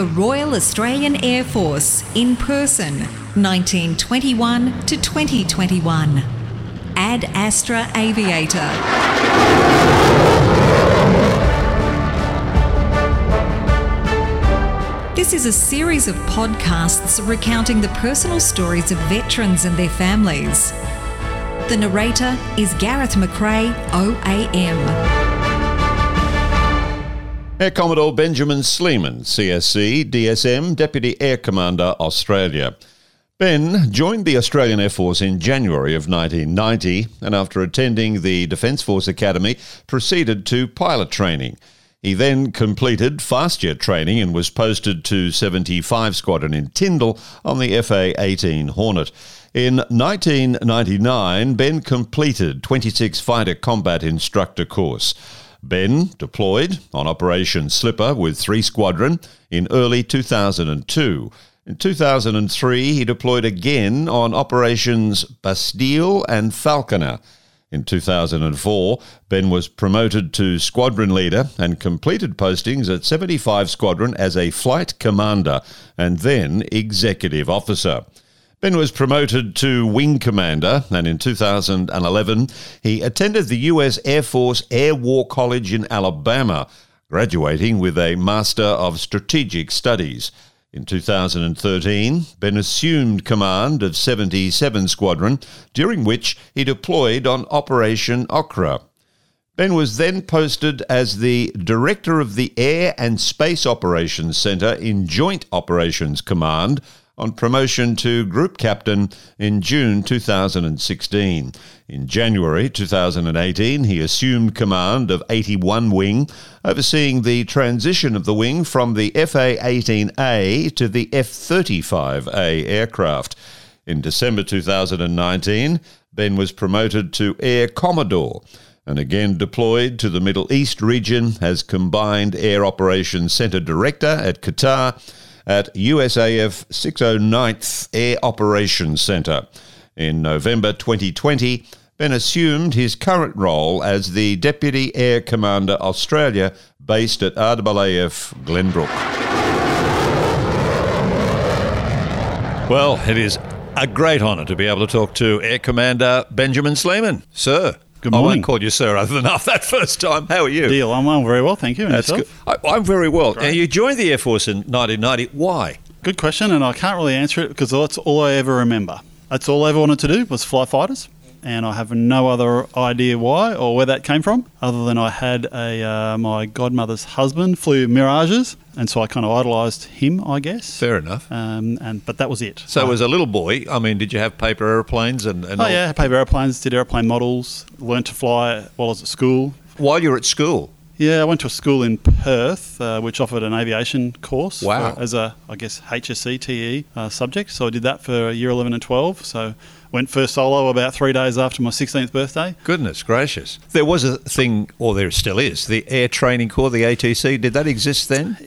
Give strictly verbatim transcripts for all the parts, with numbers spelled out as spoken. the Royal Australian Air Force in person, nineteen twenty-one to twenty twenty-one. Ad Astra Aviator. This is a series of podcasts recounting the personal stories of veterans and their families. The narrator is Gareth McCrae, O A M. Air Commodore Benjamin Sleeman, C S C, D S M, Deputy Air Commander Australia. Ben joined the Australian Air Force in January of nineteen ninety and after attending the Defence Force Academy proceeded to pilot training. He then completed fast-jet training and was posted to seventy-five Squadron in Tyndall on the F A eighteen Hornet. In nineteen ninety-nine, Ben completed twenty-six Fighter Combat Instructor course. Ben deployed on Operation Slipper with three Squadron in early two thousand two. In two thousand three, he deployed again on Operations Bastille and Falconer. In two thousand four, Ben was promoted to squadron leader and completed postings at seventy-five Squadron as a flight commander and then executive officer. Ben was promoted to Wing Commander, and in two thousand eleven, he attended the U S Air Force Air War College in Alabama, graduating with a Master of Strategic Studies. In two thousand thirteen, Ben assumed command of seventy-seven Squadron, during which he deployed on Operation Okra. Ben was then posted as the Director of the Air and Space Operations Centre in Joint Operations Command on promotion to Group Captain in June two thousand sixteen. In January two thousand eighteen, he assumed command of eighty-one Wing, overseeing the transition of the wing from the F A eighteen A to the F thirty-five A aircraft. In December two thousand nineteen, Ben was promoted to Air Commodore and again deployed to the Middle East region as Combined Air Operations Centre Director at Qatar at U S A F six oh ninth Air Operations Centre. In November twenty twenty, Ben assumed his current role as the Deputy Air Commander Australia, based at R A A F Glenbrook. Well, it is a great honour to be able to talk to Air Commander Benjamin Sleeman. Sir, good morning. I won't call you sir other than half that first time. How are you? Deal, I'm well, very well, thank you. And that's good. I, I'm very well. Great. Now, you joined the Air Force in nineteen ninety. Why? Good question, and I can't really answer it because that's all I ever remember. That's all I ever wanted to do was fly fighters, and I have no other idea why or where that came from, other than I had a uh, my godmother's husband flew Mirages, and so I kind of idolised him, I guess. Fair enough. Um, and but that was it. So um, as a little boy, I mean, did you have paper aeroplanes? and, and Oh, all? Yeah, paper aeroplanes, did aeroplane models, learned to fly while I was at school. While you were at school? Yeah, I went to a school in Perth, uh, which offered an aviation course. Wow. For, as a, I guess, H S C T E uh, subject. So I did that for year eleven and twelve, so... Went first solo about three days after my sixteenth birthday. Goodness gracious. There was a thing, or there still is, the Air Training Corps, the A T C. Did that exist then?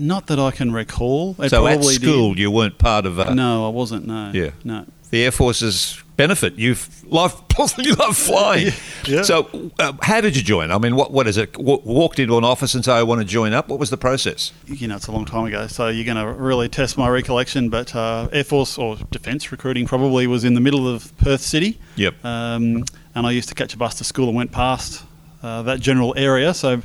Not that I can recall. It so at school did. You weren't part of that? No, I wasn't, no. Yeah. No. The Air Force's benefit. You've love, you love flying. Yeah. So uh, how did you join? I mean, what what is it? W- walked into an office and say, I want to join up. What was the process? You know, it's a long time ago, so you're going to really test my recollection, but uh, Air Force or Defence recruiting probably was in the middle of Perth City. Yep. Um, and I used to catch a bus to school and went past uh, that general area. So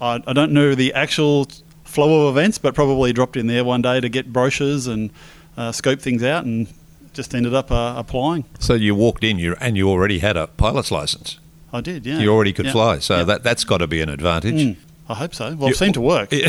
I, I don't know the actual flow of events, but probably dropped in there one day to get brochures and uh, scope things out and... just ended up uh, applying. So you walked in you and you already had a pilot's licence? I did, yeah. You already could yeah. fly, so yeah. that, that's got to be an advantage. Mm, I hope so. Well, you, it seemed to work. Yeah.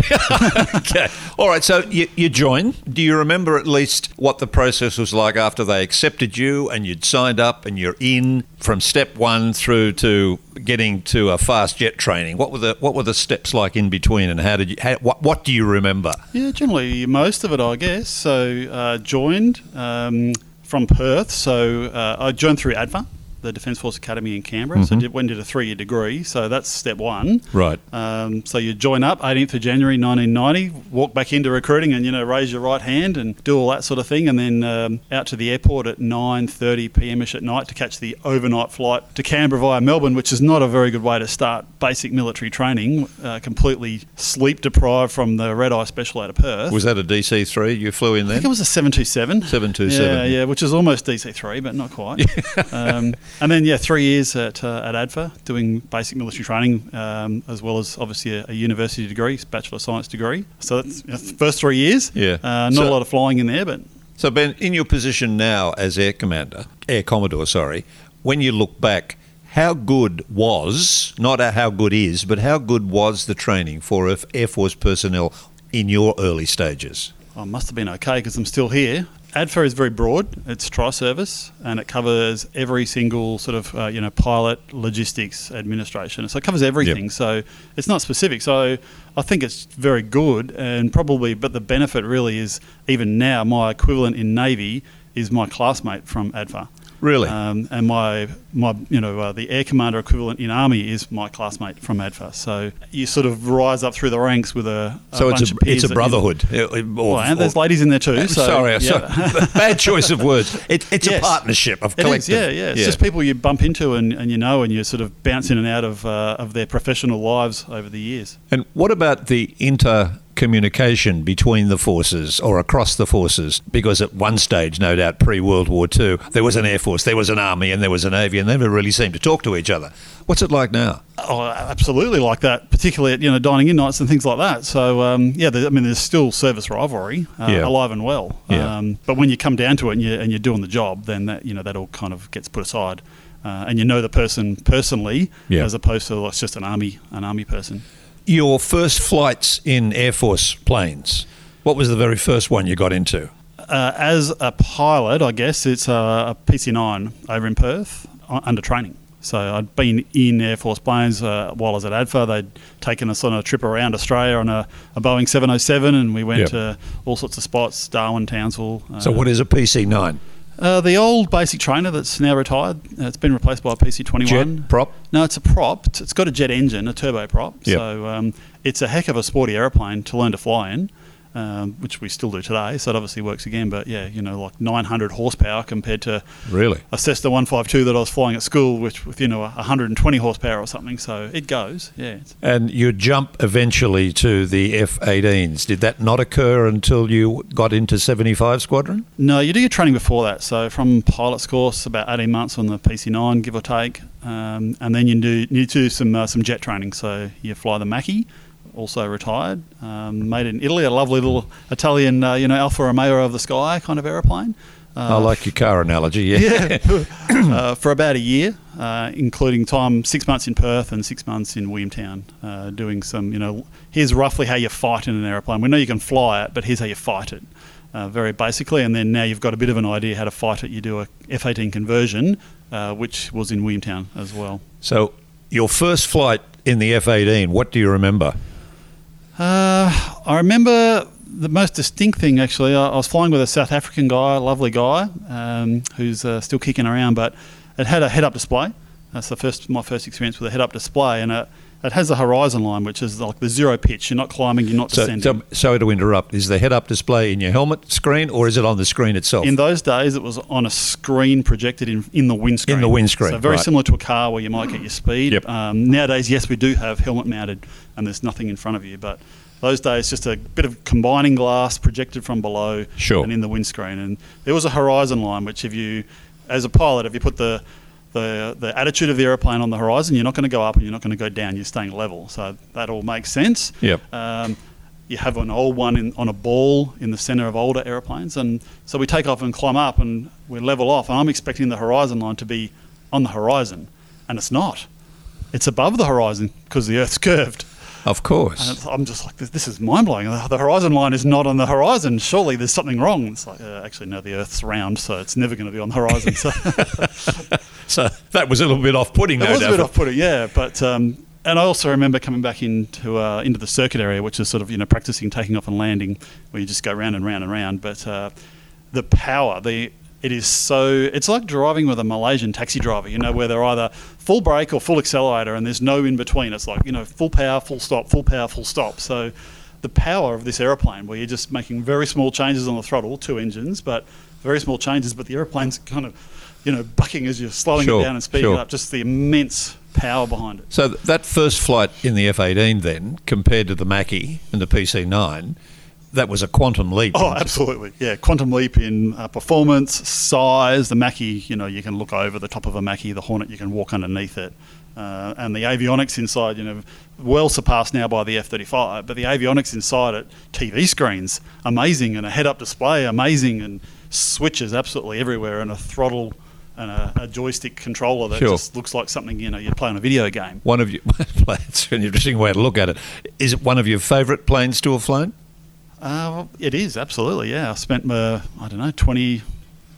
Okay. All right, so you, you joined. Do you remember at least what the process was like after they accepted you and you'd signed up and you're in from step one through to getting to a fast jet training? What were the what were the steps like in between and how did you? How, what, what do you remember? Yeah, generally most of it, I guess. So uh, joined... Um, from Perth, so uh, I joined through A D V A, the Defence Force Academy in Canberra. Mm-hmm. So did, went and did a three-year degree. So that's step one. Right. Um, so you join up eighteenth of January nineteen ninety, walk back into recruiting and, you know, raise your right hand and do all that sort of thing. And then um, out to the airport at nine thirty p m-ish at night to catch the overnight flight to Canberra via Melbourne, which is not a very good way to start basic military training, uh, completely sleep deprived from the red-eye special out of Perth. Was that a D C three you flew in then? I think it was a seven twenty-seven. seven twenty-seven. Yeah, yeah, which is almost D C three, but not quite. um, and then, yeah, three years at uh, at A D F A doing basic military training, um, as well as obviously a, a university degree, Bachelor of Science degree. So that's the first three years. Yeah. Uh, not so, a lot of flying in there, but... So, Ben, in your position now as Air Commander, Air Commodore, sorry, when you look back, how good was, not how good is, but how good was the training for Air Force personnel in your early stages? I oh, must have been okay because I'm still here. A D F A is very broad. It's tri-service and it covers every single sort of, uh, you know, pilot, logistics, administration. So it covers everything. Yep. So it's not specific. So I think it's very good and probably, but the benefit really is even now my equivalent in Navy is my classmate from A D F A. Really? Um, and my, my you know, uh, the air commander equivalent in Army is my classmate from A D F A. So you sort of rise up through the ranks with a, a so bunch it's a, of peers. So it's a brotherhood. Or, well, and there's or, ladies in there too. Uh, so, sorry, yeah. sorry. Bad choice of words. It, it's yes. a partnership of collective. It is, yeah, yeah. It's yeah. just people you bump into and, and you know and you sort of bounce in and out of uh, of their professional lives over the years. And what about the inter... communication between the forces or across the forces, because at one stage, no doubt pre-World War Two, there was an Air Force, there was an Army and there was a Navy and they never really seemed to talk to each other. What's it like now? Oh, absolutely like that, particularly at, you know, dining in nights and things like that. So, um, yeah, I mean, there's still service rivalry uh, yeah. alive and well. Yeah. Um, but when you come down to it and, you, and you're doing the job, then that, you know, that all kind of gets put aside. Uh, and you know the person personally yeah. as opposed to, well, it's just an army, an army person. Your first flights in Air Force planes, what was the very first one you got into? Uh, as a pilot, I guess, it's a P C nine over in Perth under training. So I'd been in Air Force planes uh, while I was at A D F A. They'd taken us on a trip around Australia on a, a Boeing seven oh seven and we went yep. to all sorts of spots, Darwin, Townsville. Uh, so what is a P C nine? Uh, the old basic trainer that's now retired, uh, it's been replaced by a P C twenty-one. Jet prop? No, it's a prop. It's got a jet engine, a turboprop. Yep. So um, it's a heck of a sporty aeroplane to learn to fly in, um, which we still do today. So it obviously works again. But yeah, you know, like nine hundred horsepower compared to really a Cessna one fifty-two that I was flying at school, which with, you know, one hundred twenty horsepower or something. So it goes, yeah. And you jump eventually to the F eighteens. Did that not occur until you got into seventy-five Squadron? No, you do your training before that. So from pilot's course, about eighteen months on the P C nine, give or take. Um, and then you do you need to do some, uh, some jet training. So you fly the Macchi. Also retired, um, made in Italy, a lovely little Italian, uh, you know, Alfa Romeo of the sky kind of aeroplane. Uh, I like your car analogy, yeah. yeah. uh, for about a year, uh, including time six months in Perth and six months in Williamtown, uh, doing some, you know, here's roughly how you fight in an aeroplane. We know you can fly it, but here's how you fight it, uh, very basically. And then now you've got a bit of an idea how to fight it. You do a F eighteen conversion, uh, which was in Williamtown as well. So your first flight in the F eighteen, what do you remember? Uh, I remember the most distinct thing, actually, I, I was flying with a South African guy, a lovely guy, um, who's uh, still kicking around, but it had a head-up display. That's the first my first experience with a head-up display, and it, it has a horizon line, which is like the zero pitch. You're not climbing, you're not so, descending. So, sorry to interrupt. Is the head-up display in your helmet screen, or is it on the screen itself? In those days, it was on a screen projected in, in the windscreen. In the windscreen, So very right. similar to a car where you might get your speed. Yep. Um, nowadays, yes, we do have helmet-mounted and there's nothing in front of you. But those days, just a bit of combining glass projected from below sure. and in the windscreen. And there was a horizon line, which if you, as a pilot, if you put the the, the attitude of the aeroplane on the horizon, you're not going to go up and you're not going to go down. You're staying level. So that all makes sense. Yep. Um, you have an old one in, on a ball in the centre of older aeroplanes. And so we take off and climb up and we level off. And I'm expecting the horizon line to be on the horizon. And it's not. It's above the horizon because the Earth's curved. Of course. I'm just like, this, this is mind-blowing. The horizon line is not on the horizon. Surely there's something wrong. It's like, uh, actually, no, the Earth's round, so it's never going to be on the horizon. So, so that was a little bit off-putting, no doubt. It was a bit off-putting, yeah. But um, and I also remember coming back into uh, into the circuit area, which is sort of, you know, practicing taking off and landing, where you just go round and round and round. But uh, the power, the It is so, it's like driving with a Malaysian taxi driver, you know, where they're either full brake or full accelerator and there's no in between. It's like, you know, full power, full stop, full power, full stop. So the power of this aeroplane, where you're just making very small changes on the throttle, two engines, but very small changes, but the aeroplane's kind of, you know, bucking as you're slowing sure, it down and speeding sure. it up, just the immense power behind it. So th- that first flight in the F eighteen then, compared to the Macchi and the P C nine, that was a quantum leap. Oh, absolutely. Yeah, quantum leap in uh, performance, size. The Macchi, you know, you can look over the top of a Macchi. The Hornet, you can walk underneath it. Uh, and the avionics inside, you know, well surpassed now by the F thirty-five. But the avionics inside it, T V screens, amazing. And a head-up display, amazing. And switches absolutely everywhere. And a throttle and a, a joystick controller that sure. just looks like something, you know, you're playing a video game. One of your... That's an interesting way to look at it. Is it one of your favourite planes to have flown? Uh, it is, absolutely, yeah. I spent my, I don't know, twenty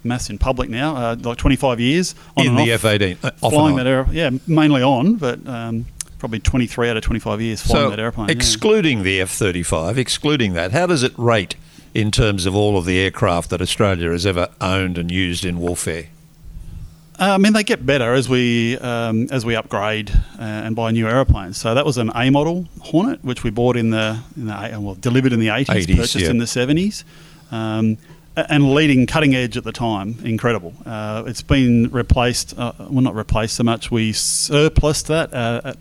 maths in public now, uh, like twenty-five years. On in and the off, F eighteen? Uh, off flying that aeroplane, yeah, mainly on, but um, probably twenty-three out of twenty-five years flying so that aeroplane. Excluding yeah. the F thirty-five, excluding that, how does it rate in terms of all of the aircraft that Australia has ever owned and used in warfare? Uh, I mean, they get better as we um, as we upgrade uh, and buy new aeroplanes. So that was an A model Hornet, which we bought in the, in the well delivered in the eighties, eighties purchased yeah. in the seventies, um, and leading cutting edge at the time. Incredible. Uh, it's been replaced. Uh, well, not replaced so much. We surplused that. Uh, at,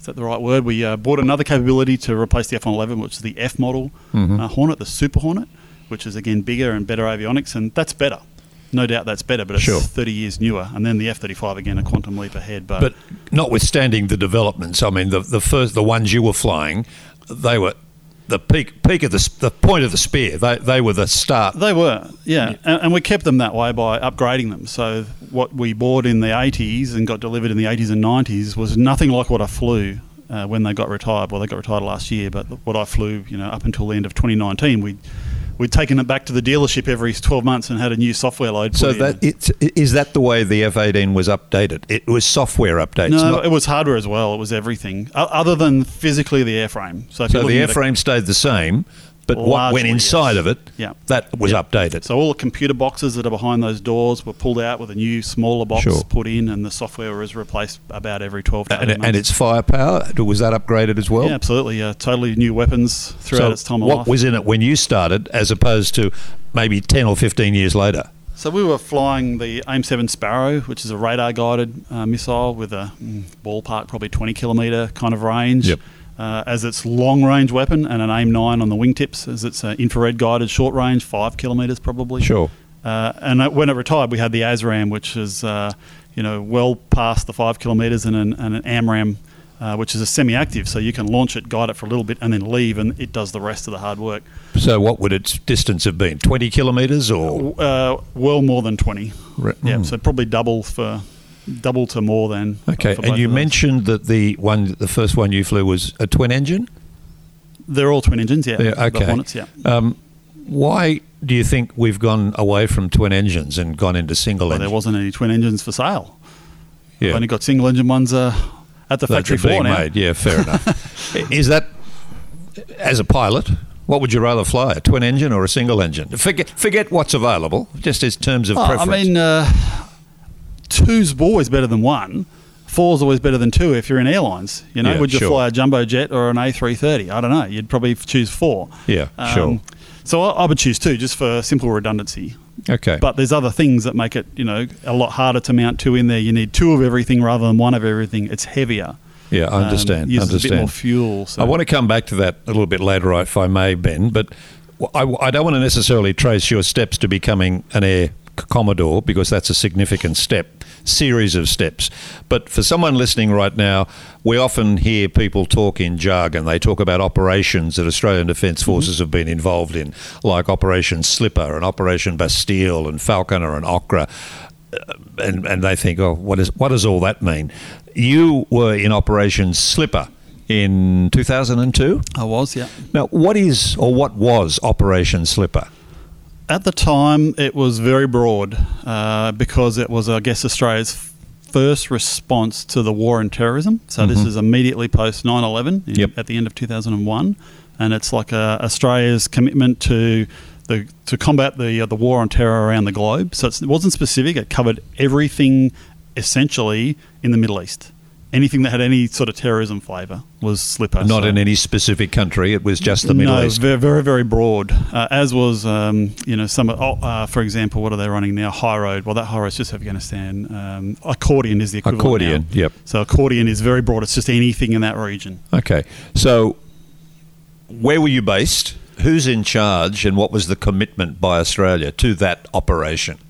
is that the right word? We uh, bought another capability to replace the F one eleven, which is the F model mm-hmm. uh, Hornet, the Super Hornet, which is again bigger and better avionics, and that's better. No doubt that's better, but it's sure. thirty years newer. And then the F thirty-five, again, a quantum leap ahead. But, but notwithstanding the developments, I mean, the, the first, the ones you were flying, they were the peak peak of the the point of the spear. They they were the start. They were, yeah. yeah. And, and we kept them that way by upgrading them. So what we bought in the eighties and got delivered in the eighties and nineties was nothing like what I flew uh, when they got retired. Well, they got retired last year, but what I flew, you know, up until the end of twenty nineteen, we... We'd taken it back to the dealership every twelve months and had a new software load. So that it's, is that the way the F eighteen was updated? It was software updates? No, not it was hardware as well. It was everything other than physically the airframe. So, if so the airframe stayed the same, but largely, what went inside yes. of it, yeah. that was yeah. updated. So all the computer boxes that are behind those doors were pulled out with a new, smaller box sure. put in, and the software was replaced about every twelve to eighteen months. And its firepower, was that upgraded as well? Yeah, absolutely. Uh, totally new weapons throughout so its time of life. What was in it when you started as opposed to maybe ten or fifteen years later? So we were flying the AIM seven Sparrow, which is a radar-guided uh, missile with a mm, ballpark, probably twenty-kilometre kind of range. Yep. Uh, as its long-range weapon, and an AIM nine on the wingtips as its uh, infrared-guided short-range, five kilometres probably. Sure. Uh, and uh, when it retired, we had the ASRAM, which is, uh, you know, well past the five kilometres, and an, and an AMRAAM, uh, which is a semi-active, so you can launch it, guide it for a little bit, and then leave, and it does the rest of the hard work. So what would its distance have been, twenty kilometres or...? Uh, well more than twenty. Right. Yeah, mm. so probably double for... Double to more than. Okay, and you mentioned that the one, the first one you flew was a twin engine? They're all twin engines, yeah. They're, okay. The Hornets, yeah. Um, why do you think we've gone away from twin engines and gone into single well, engines? There wasn't any twin engines for sale. Yeah. We've only got single engine ones uh, at the that factory floor now. Made. Yeah, fair enough. Is that, as a pilot, what would you rather fly, a twin engine or a single engine? Forget, forget what's available, just in terms of oh, preference. I mean... Uh, Two's always better than one. Four's always better than two if you're in airlines. You know, yeah, would you sure. fly a jumbo jet or an A three thirty? I don't know. You'd probably choose four. Yeah, um, sure. So I, I would choose two just for simple redundancy. Okay. But there's other things that make it, you know, a lot harder to mount two in there. You need two of everything rather than one of everything. It's heavier. Yeah, I understand. Um, uses understand. a bit more fuel. So. I want to come back to that a little bit later, if I may, Ben. But I, I don't want to necessarily trace your steps to becoming an air Commodore, because that's a significant step, series of steps. But for someone listening right now, we often hear people talk in jargon. They talk about operations that Australian Defence Forces mm-hmm. have been involved in, like Operation Slipper and Operation Bastille and Falconer and Okra. And, and they think, oh, what is what does all that mean? You were in Operation Slipper in two thousand two? I was, yeah. Now, what is or what was Operation Slipper? At the time, it was very broad uh, because it was, I guess, Australia's first response to the war on terrorism. So mm-hmm. this is immediately post nine eleven yep. at the end of two thousand one. And it's like uh, Australia's commitment to the to combat the uh, the war on terror around the globe. So it's, it wasn't specific. It covered everything essentially in the Middle East. Anything that had any sort of terrorism flavour was Slipper. Not so. In any specific country. It was just the Middle no, East. No, very, very, very broad. Uh, as was, um, you know, some. Oh, uh, for example, what are they running now? High Road. Well, that High Road's just Afghanistan. Um, Accordion is the equivalent. Accordion. Now. Yep. So Accordion is very broad. It's just anything in that region. Okay. So, where were you based? Who's in charge? And what was the commitment by Australia to that operation?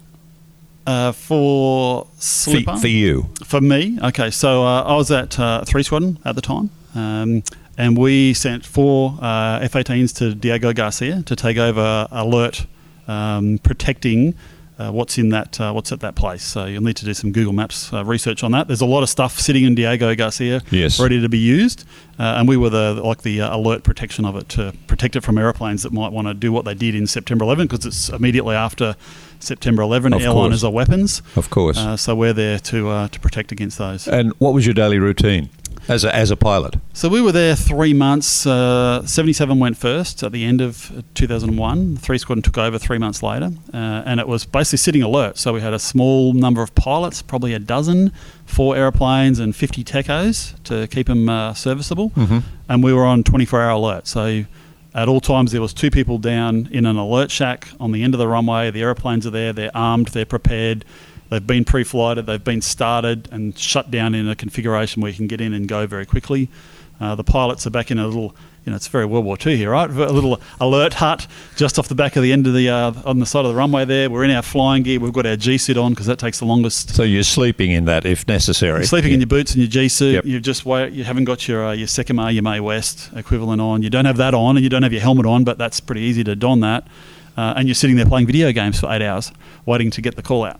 Uh, for Slipper? For, for you. For me? Okay, so uh, I was at uh, three Squadron at the time, um, and we sent four uh, F eighteens to Diego Garcia to take over alert, um, protecting uh, what's in that, uh, what's at that place. So you'll need to do some Google Maps uh, research on that. There's a lot of stuff sitting in Diego Garcia, yes, ready to be used, uh, and we were the like the uh, alert protection of it to protect it from aeroplanes that might want to do what they did in September eleven, because it's immediately after September eleven, of airliners course. Are weapons. Of course. Uh, so we're there to uh, to protect against those. And what was your daily routine as a, as a pilot? So we were there three months. Uh, seventy-seven went first at the end of two thousand one. three Squadron took over three months later. Uh, and it was basically sitting alert. So we had a small number of pilots, probably a dozen, four aeroplanes and fifty techos to keep them uh, serviceable. Mm-hmm. And we were on twenty-four hour alert. So at all times, there was two people down in an alert shack on the end of the runway. The aeroplanes are there. They're armed. They're prepared. They've been pre-flighted. They've been started and shut down in a configuration where you can get in and go very quickly. Uh, the pilots are back in a little, you know, it's very World War Two here, right? A little alert hut just off the back of the end of the, uh, on the side of the runway there. We're in our flying gear. We've got our G-suit on because that takes the longest. So you're sleeping in that if necessary. You're sleeping yeah. in your boots and your G-suit. Yep. You've just wait, you haven't got your uh, your Secamar, your Mae West equivalent on. You don't have that on and you don't have your helmet on, but that's pretty easy to don that. Uh, and you're sitting there playing video games for eight hours waiting to get the call out.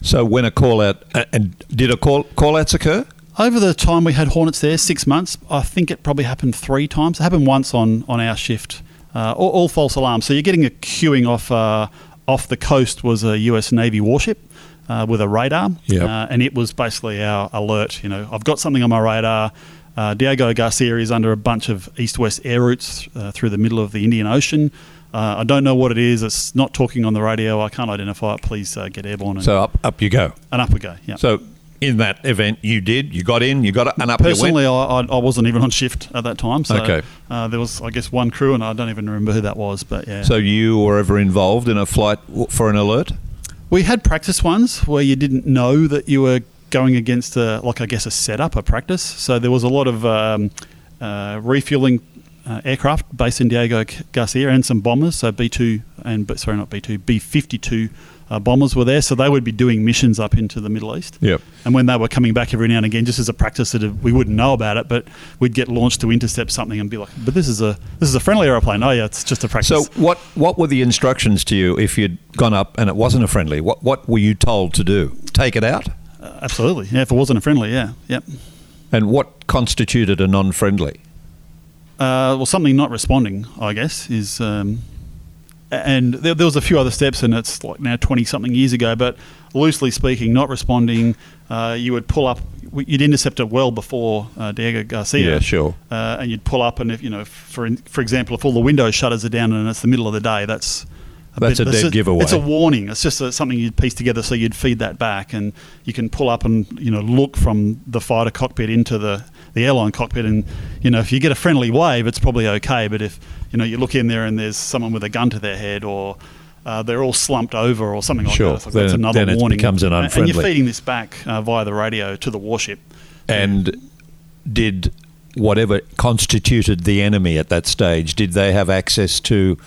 So when a call out, uh, and did a call call outs occur? Over the time we had Hornets there, six months, I think it probably happened three times. It happened once on, on our shift, uh, all, all false alarms. So you're getting a queuing off uh, off the coast was a U S Navy warship uh, with a radar. Yep. Uh, and it was basically our alert, you know, I've got something on my radar. Uh, Diego Garcia is under a bunch of east-west air routes uh, through the middle of the Indian Ocean. Uh, I don't know what it is. It's not talking on the radio. I can't identify it. Please uh, get airborne. And, so up, up you go. And up we go, yeah. So in that event, you did. You got in. You got and up. Personally, you went. I, I wasn't even on shift at that time. So okay. uh, there was, I guess, one crew, and I don't even remember who that was. But yeah. So you were ever involved in a flight for an alert? We had practice ones where you didn't know that you were going against a, like I guess, a setup, a practice. So there was a lot of um, uh, refueling uh, aircraft based in Diego Garcia and some bombers. So B two and sorry, not B two, B fifty-two. Uh, bombers were there, so they would be doing missions up into the Middle East. Yep. And when they were coming back every now and again, just as a practice, that we wouldn't know about it, but we'd get launched to intercept something and be like, "But this is a this is a friendly aeroplane." Oh yeah, it's just a practice. So what what were the instructions to you if you'd gone up and it wasn't a friendly? What what were you told to do? Take it out? Uh, absolutely. Yeah, if it wasn't a friendly, yeah, yep. And what constituted a non-friendly? Uh, well, something not responding, I guess, is. Um, And there, there was a few other steps, and it's like now twenty-something years ago, but loosely speaking, not responding, uh, you would pull up, you'd intercept it well before uh, Diego Garcia. Yeah, sure. Uh, and you'd pull up, and if, you know, for for example, if all the window shutters are down and it's the middle of the day, that's a, that's bit, a that's dead a, giveaway. It's a warning. It's just a, something you'd piece together, so you'd feed that back, and you can pull up and, you know, look from the fighter cockpit into the the airline cockpit, and, you know, if you get a friendly wave, it's probably okay. But if, you know, you look in there and there's someone with a gun to their head, or uh, they're all slumped over or something like sure. that, like then, that's another then warning. It becomes an unfriendly. And you're feeding this back uh, via the radio to the warship. And yeah. Did whatever constituted the enemy at that stage, did they have access to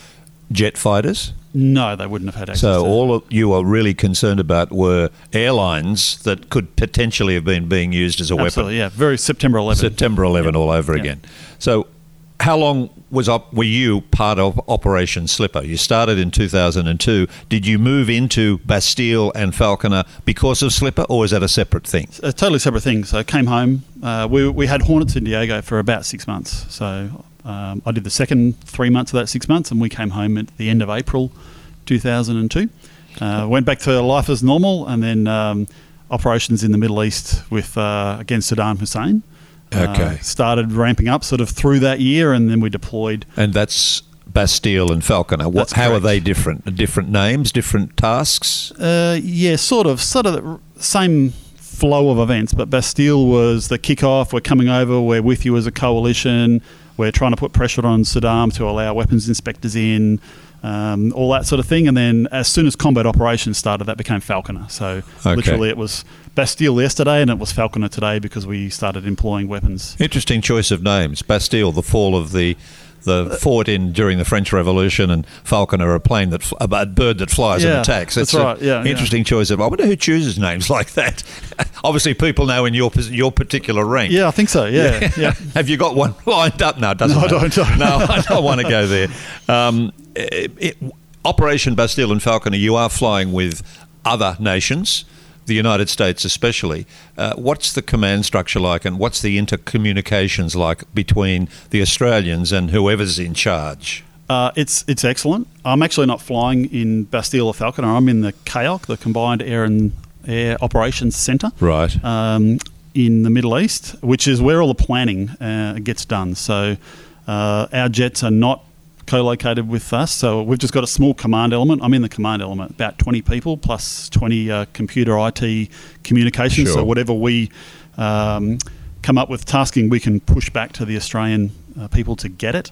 jet fighters? No, they wouldn't have had access so to So all of you were really concerned about were airlines that could potentially have been being used as a Absolutely, weapon. Absolutely, yeah. Very September eleven. September eleven yeah. all over yeah. again. So how long was op- were you part of Operation Slipper? You started in two thousand two. Did you move into Bastille and Falconer because of Slipper, or is that a separate thing? It's a totally separate thing. So I came home. Uh, we, we had Hornets in Diego for about six months, so... Um, I did the second three months of that six months, and we came home at the end of April two thousand two. Uh, went back to life as normal, and then um, operations in the Middle East with uh, against Saddam Hussein. Uh, okay. Started ramping up sort of through that year, and then we deployed. And that's Bastille and Falconer. What, how correct. Are they different? Different names, different tasks? Uh, yeah, sort of. Sort of the same flow of events, but Bastille was the kickoff. We're coming over. We're with you as a coalition. We're trying to put pressure on Saddam to allow weapons inspectors in, um, all that sort of thing. And then as soon as combat operations started, that became Falconer. So okay. literally it was Bastille yesterday and it was Falconer today because we started employing weapons. Interesting choice of names. Bastille, the fall of the... the fort in during the French Revolution, and Falconer, a plane that fl- a bird that flies yeah, and attacks. That's, that's right. Yeah, interesting yeah. choice. Of, I wonder who chooses names like that. Obviously, people know in your your particular rank. Yeah, I think so. Yeah. yeah. yeah. Have you got one lined up? No, it doesn't. No, I don't, don't. No, I don't want to go there. Um, it, it, Operation Bastille and Falconer. You are flying with other nations, the United States especially. Uh, what's the command structure like, and what's the intercommunications like between the Australians and whoever's in charge? Uh, it's it's excellent. I'm actually not flying in Bastille or Falconer. I'm in the C A O C, the Combined Air and Air Operations Centre. Right. Um, in the Middle East, which is where all the planning uh, gets done. So uh, our jets are not co-located with us, so we've just got a small command element. I'm in the command element, about twenty people plus twenty uh, computer I T communications. Sure. So whatever we um, come up with tasking, we can push back to the Australian uh, people to get it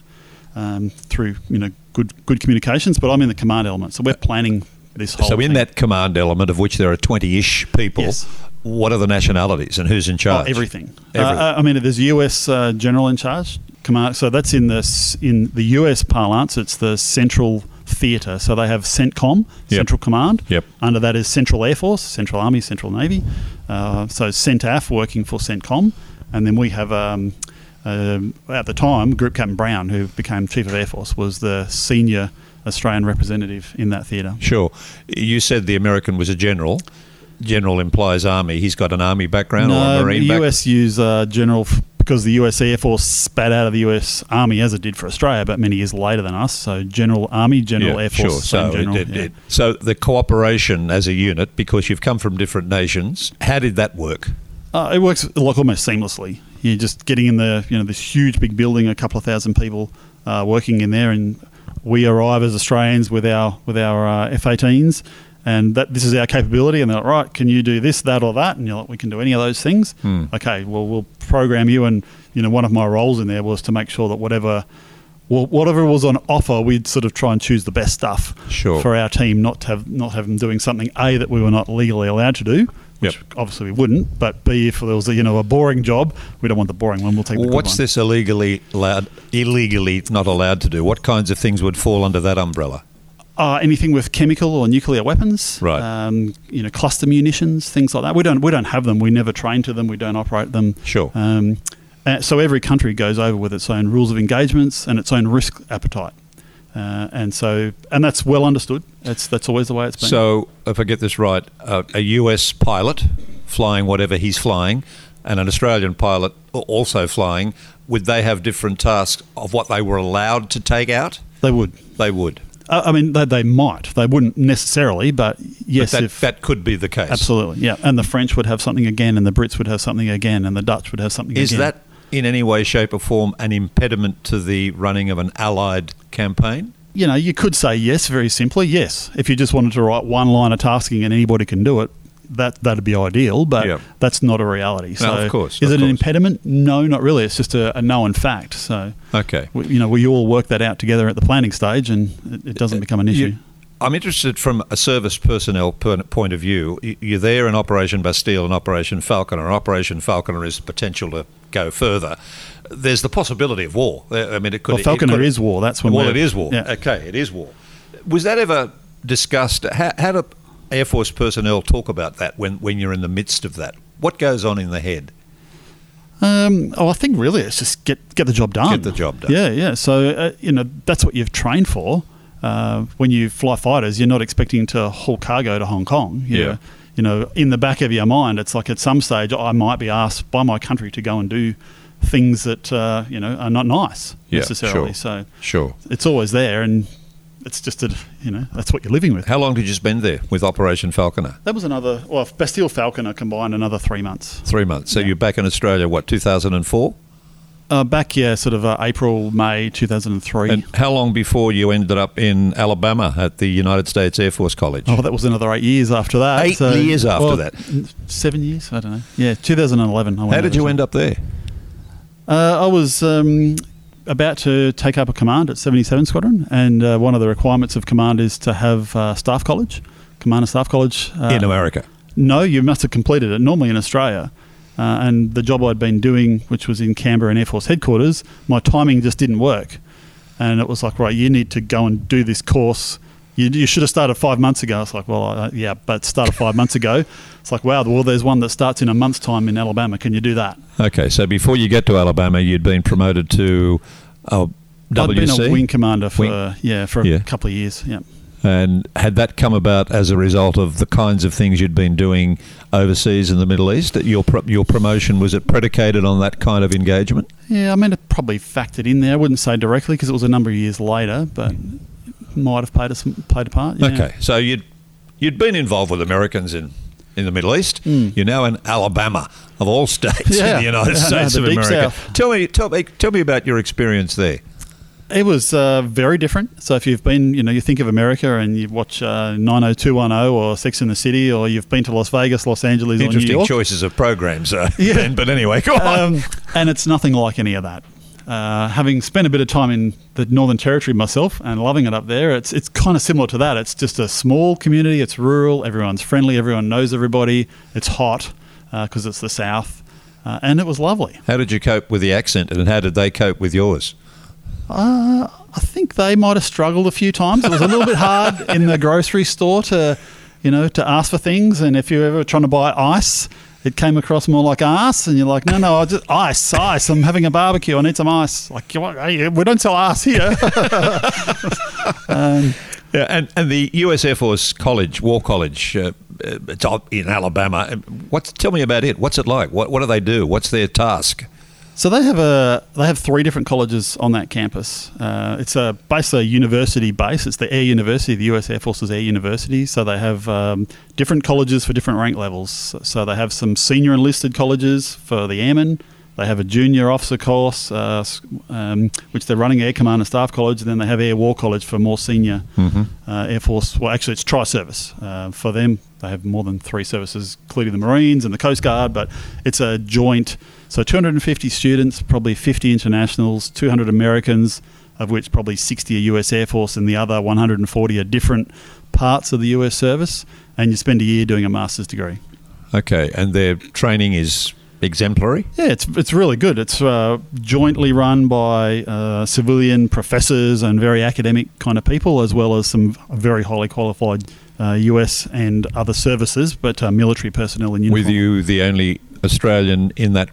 um, through you know good good communications. But I'm in the command element, so we're planning this whole. So in thing. That command element, of which there are twenty-ish people. Yes. What are the nationalities and who's in charge? Oh, everything. everything. Uh, I mean, there's a U S uh, general in charge, command. So that's in the in the U S parlance. It's the Central Theatre. So they have CENTCOM, yep. Central Command. Yep. Under that is Central Air Force, Central Army, Central Navy. Uh, so CENTAF working for CENTCOM, and then we have um, uh, at the time Group Captain Brown, who became Chief of Air Force, was the senior Australian representative in that theatre. Sure. You said the American was a general. General implies army. He's got an army background no, or a marine background? No, the U S use uh, general f- because the U S Air Force spat out of the U S Army as it did for Australia, but many years later than us. So general army, general yeah, Air Force, sure. so general. It, it, yeah. it, so the cooperation as a unit, because you've come from different nations, how did that work? Uh, it works like almost seamlessly. You're just getting in the you know this huge big building, a couple of thousand people uh, working in there, and we arrive as Australians with our with our uh, F eighteens. And that this is our capability, and they're like, right, can you do this, that, or that? And you're like, we can do any of those things. Mm. Okay, well, we'll program you. And you know, one of my roles in there was to make sure that whatever, well, whatever was on offer, we'd sort of try and choose the best stuff sure. for our team, not to have not have them doing something A that we were not legally allowed to do, which yep. obviously we wouldn't. But B, if there was a, you know a boring job, we don't want the boring one. We'll take. Well, the what's good one. This illegally allowed? Illegally not allowed to do. What kinds of things would fall under that umbrella? Uh, anything with chemical or nuclear weapons, right. um, you know, cluster munitions, things like that. We don't we don't have them. We never train to them. We don't operate them. Sure. Um, so every country goes over with its own rules of engagements and its own risk appetite, uh, and so and that's well understood. That's that's always the way it's been. So if I get this right, uh, a U S pilot flying whatever he's flying, and an Australian pilot also flying, would they have different tasks of what they were allowed to take out? They would. They would. I mean, they, they might. They wouldn't necessarily, but yes. But that, if, that could be the case. Absolutely, yeah. And the French would have something again, and the Brits would have something again, and the Dutch would have something Is again. Is that in any way, shape or form an impediment to the running of an allied campaign? You know, you could say yes, very simply, yes. If you just wanted to write one line of tasking and anybody can do it, that that'd be ideal, but yeah. that's not a reality. So, no, of course, is of it course. An impediment? No, not really. It's just a, a known fact. So, okay, we, you know, we all work that out together at the planning stage, and it, it doesn't become an issue. You, I'm interested from a service personnel point of view. You're there in Operation Bastille and Operation Falconer. And Operation Falconer is potential to go further. There's the possibility of war. I mean, it could. Well, Falconer it could, is war. That's when. Well, it is war. Yeah. Okay, it is war. Was that ever discussed? How, how do Air Force personnel talk about that when, when you're in the midst of that? What goes on in the head? Um, oh, I think really it's just get get the job done. Get the job done. Yeah, yeah. So, uh, you know, that's what you've trained for. Uh, when you fly fighters, you're not expecting to haul cargo to Hong Kong. You yeah. know, you know, in the back of your mind, it's like at some stage, I might be asked by my country to go and do things that, uh, you know, are not nice yeah, necessarily. Sure. So sure. it's always there and... It's just a, you know, that's what you're living with. How long did you spend there with Operation Falconer? That was another, well, Bastille Falconer combined another three months. Three months. So yeah. You're back in Australia, what, two thousand four? Uh, back, yeah, sort of uh, April, May two thousand three. And how long before you ended up in Alabama at the United States Air Force College? Oh, that was another eight years after that. Eight so, years after well, that? Seven years, I don't know. Yeah, two thousand eleven. I how did you end up there? Uh, I was um, about to take up a command at seventy-seven Squadron, and uh, one of the requirements of command is to have uh, staff college, Commander Staff College. Uh, in America? No, you must have completed it, normally in Australia. Uh, and the job I'd been doing, which was in Canberra and Air Force Headquarters, my timing just didn't work. And it was like, right, you need to go and do this course. You, you should have started five months ago. It's like, well, I, yeah, but started five months ago. It's like, wow, well, there's one that starts in a month's time in Alabama. Can you do that? Okay, so before you get to Alabama, you'd been promoted to uh, W C? I'd been a wing commander for, wing? Yeah, for a yeah. couple of years, yeah. And had that come about as a result of the kinds of things you'd been doing overseas in the Middle East? That your pro- your promotion, was it predicated on that kind of engagement? Yeah, I mean, it probably factored in there. I wouldn't say directly because it was a number of years later, but it might have played a, played a part. Yeah. Okay, so you'd you'd been involved with Americans in, in the Middle East. Mm. You're now in Alabama, of all states yeah. in the United yeah, States no, the of America. South. Tell me, tell me, tell me about your experience there. It was uh, very different. So if you've been, you know, you think of America and you watch uh, nine oh two one oh or Sex in the City, or you've been to Las Vegas, Los Angeles, interesting or New York. Choices of programs, uh, yeah. Ben, but anyway, go on. Um, and it's nothing like any of that. Uh, having spent a bit of time in the Northern Territory myself and loving it up there, it's it's kind of similar to that. It's just a small community. It's rural. Everyone's friendly. Everyone knows everybody. It's hot because uh, it's the South. Uh, and it was lovely. How did you cope with the accent, and how did they cope with yours? Uh, I think they might have struggled a few times. It was a little bit hard in the grocery store to, you know, to ask for things. And if you're ever trying to buy ice, it came across more like arse. And you're like, no, no, I just ice, ice. I'm having a barbecue. I need some ice. Like, hey, we don't sell arse here. um, yeah, and, and the U S Air Force College, War College, uh, it's in Alabama. What's tell me about it. What's it like? What what do they do? What's their task? So they have a they have three different colleges on that campus. Uh, it's a basically a university base. It's the Air University, the U S Air Force's Air University. So they have um, different colleges for different rank levels. So they have some senior enlisted colleges for the airmen. They have a junior officer course, uh, um, which they're running Air Command and Staff College. And then they have Air War College for more senior mm-hmm. uh, Air Force. Well, actually, it's tri-service uh, for them. They have more than three services, including the Marines and the Coast Guard. But it's a joint. So two hundred fifty students, probably fifty internationals, two hundred Americans, of which probably sixty are U S Air Force and the other one hundred forty are different parts of the U S service, and you spend a year doing a master's degree. Okay, and their training is exemplary? Yeah, it's it's really good. It's uh, jointly run by uh, civilian professors and very academic kind of people, as well as some very highly qualified uh, U S and other services, but uh, military personnel in uniform. With you, the only Australian in that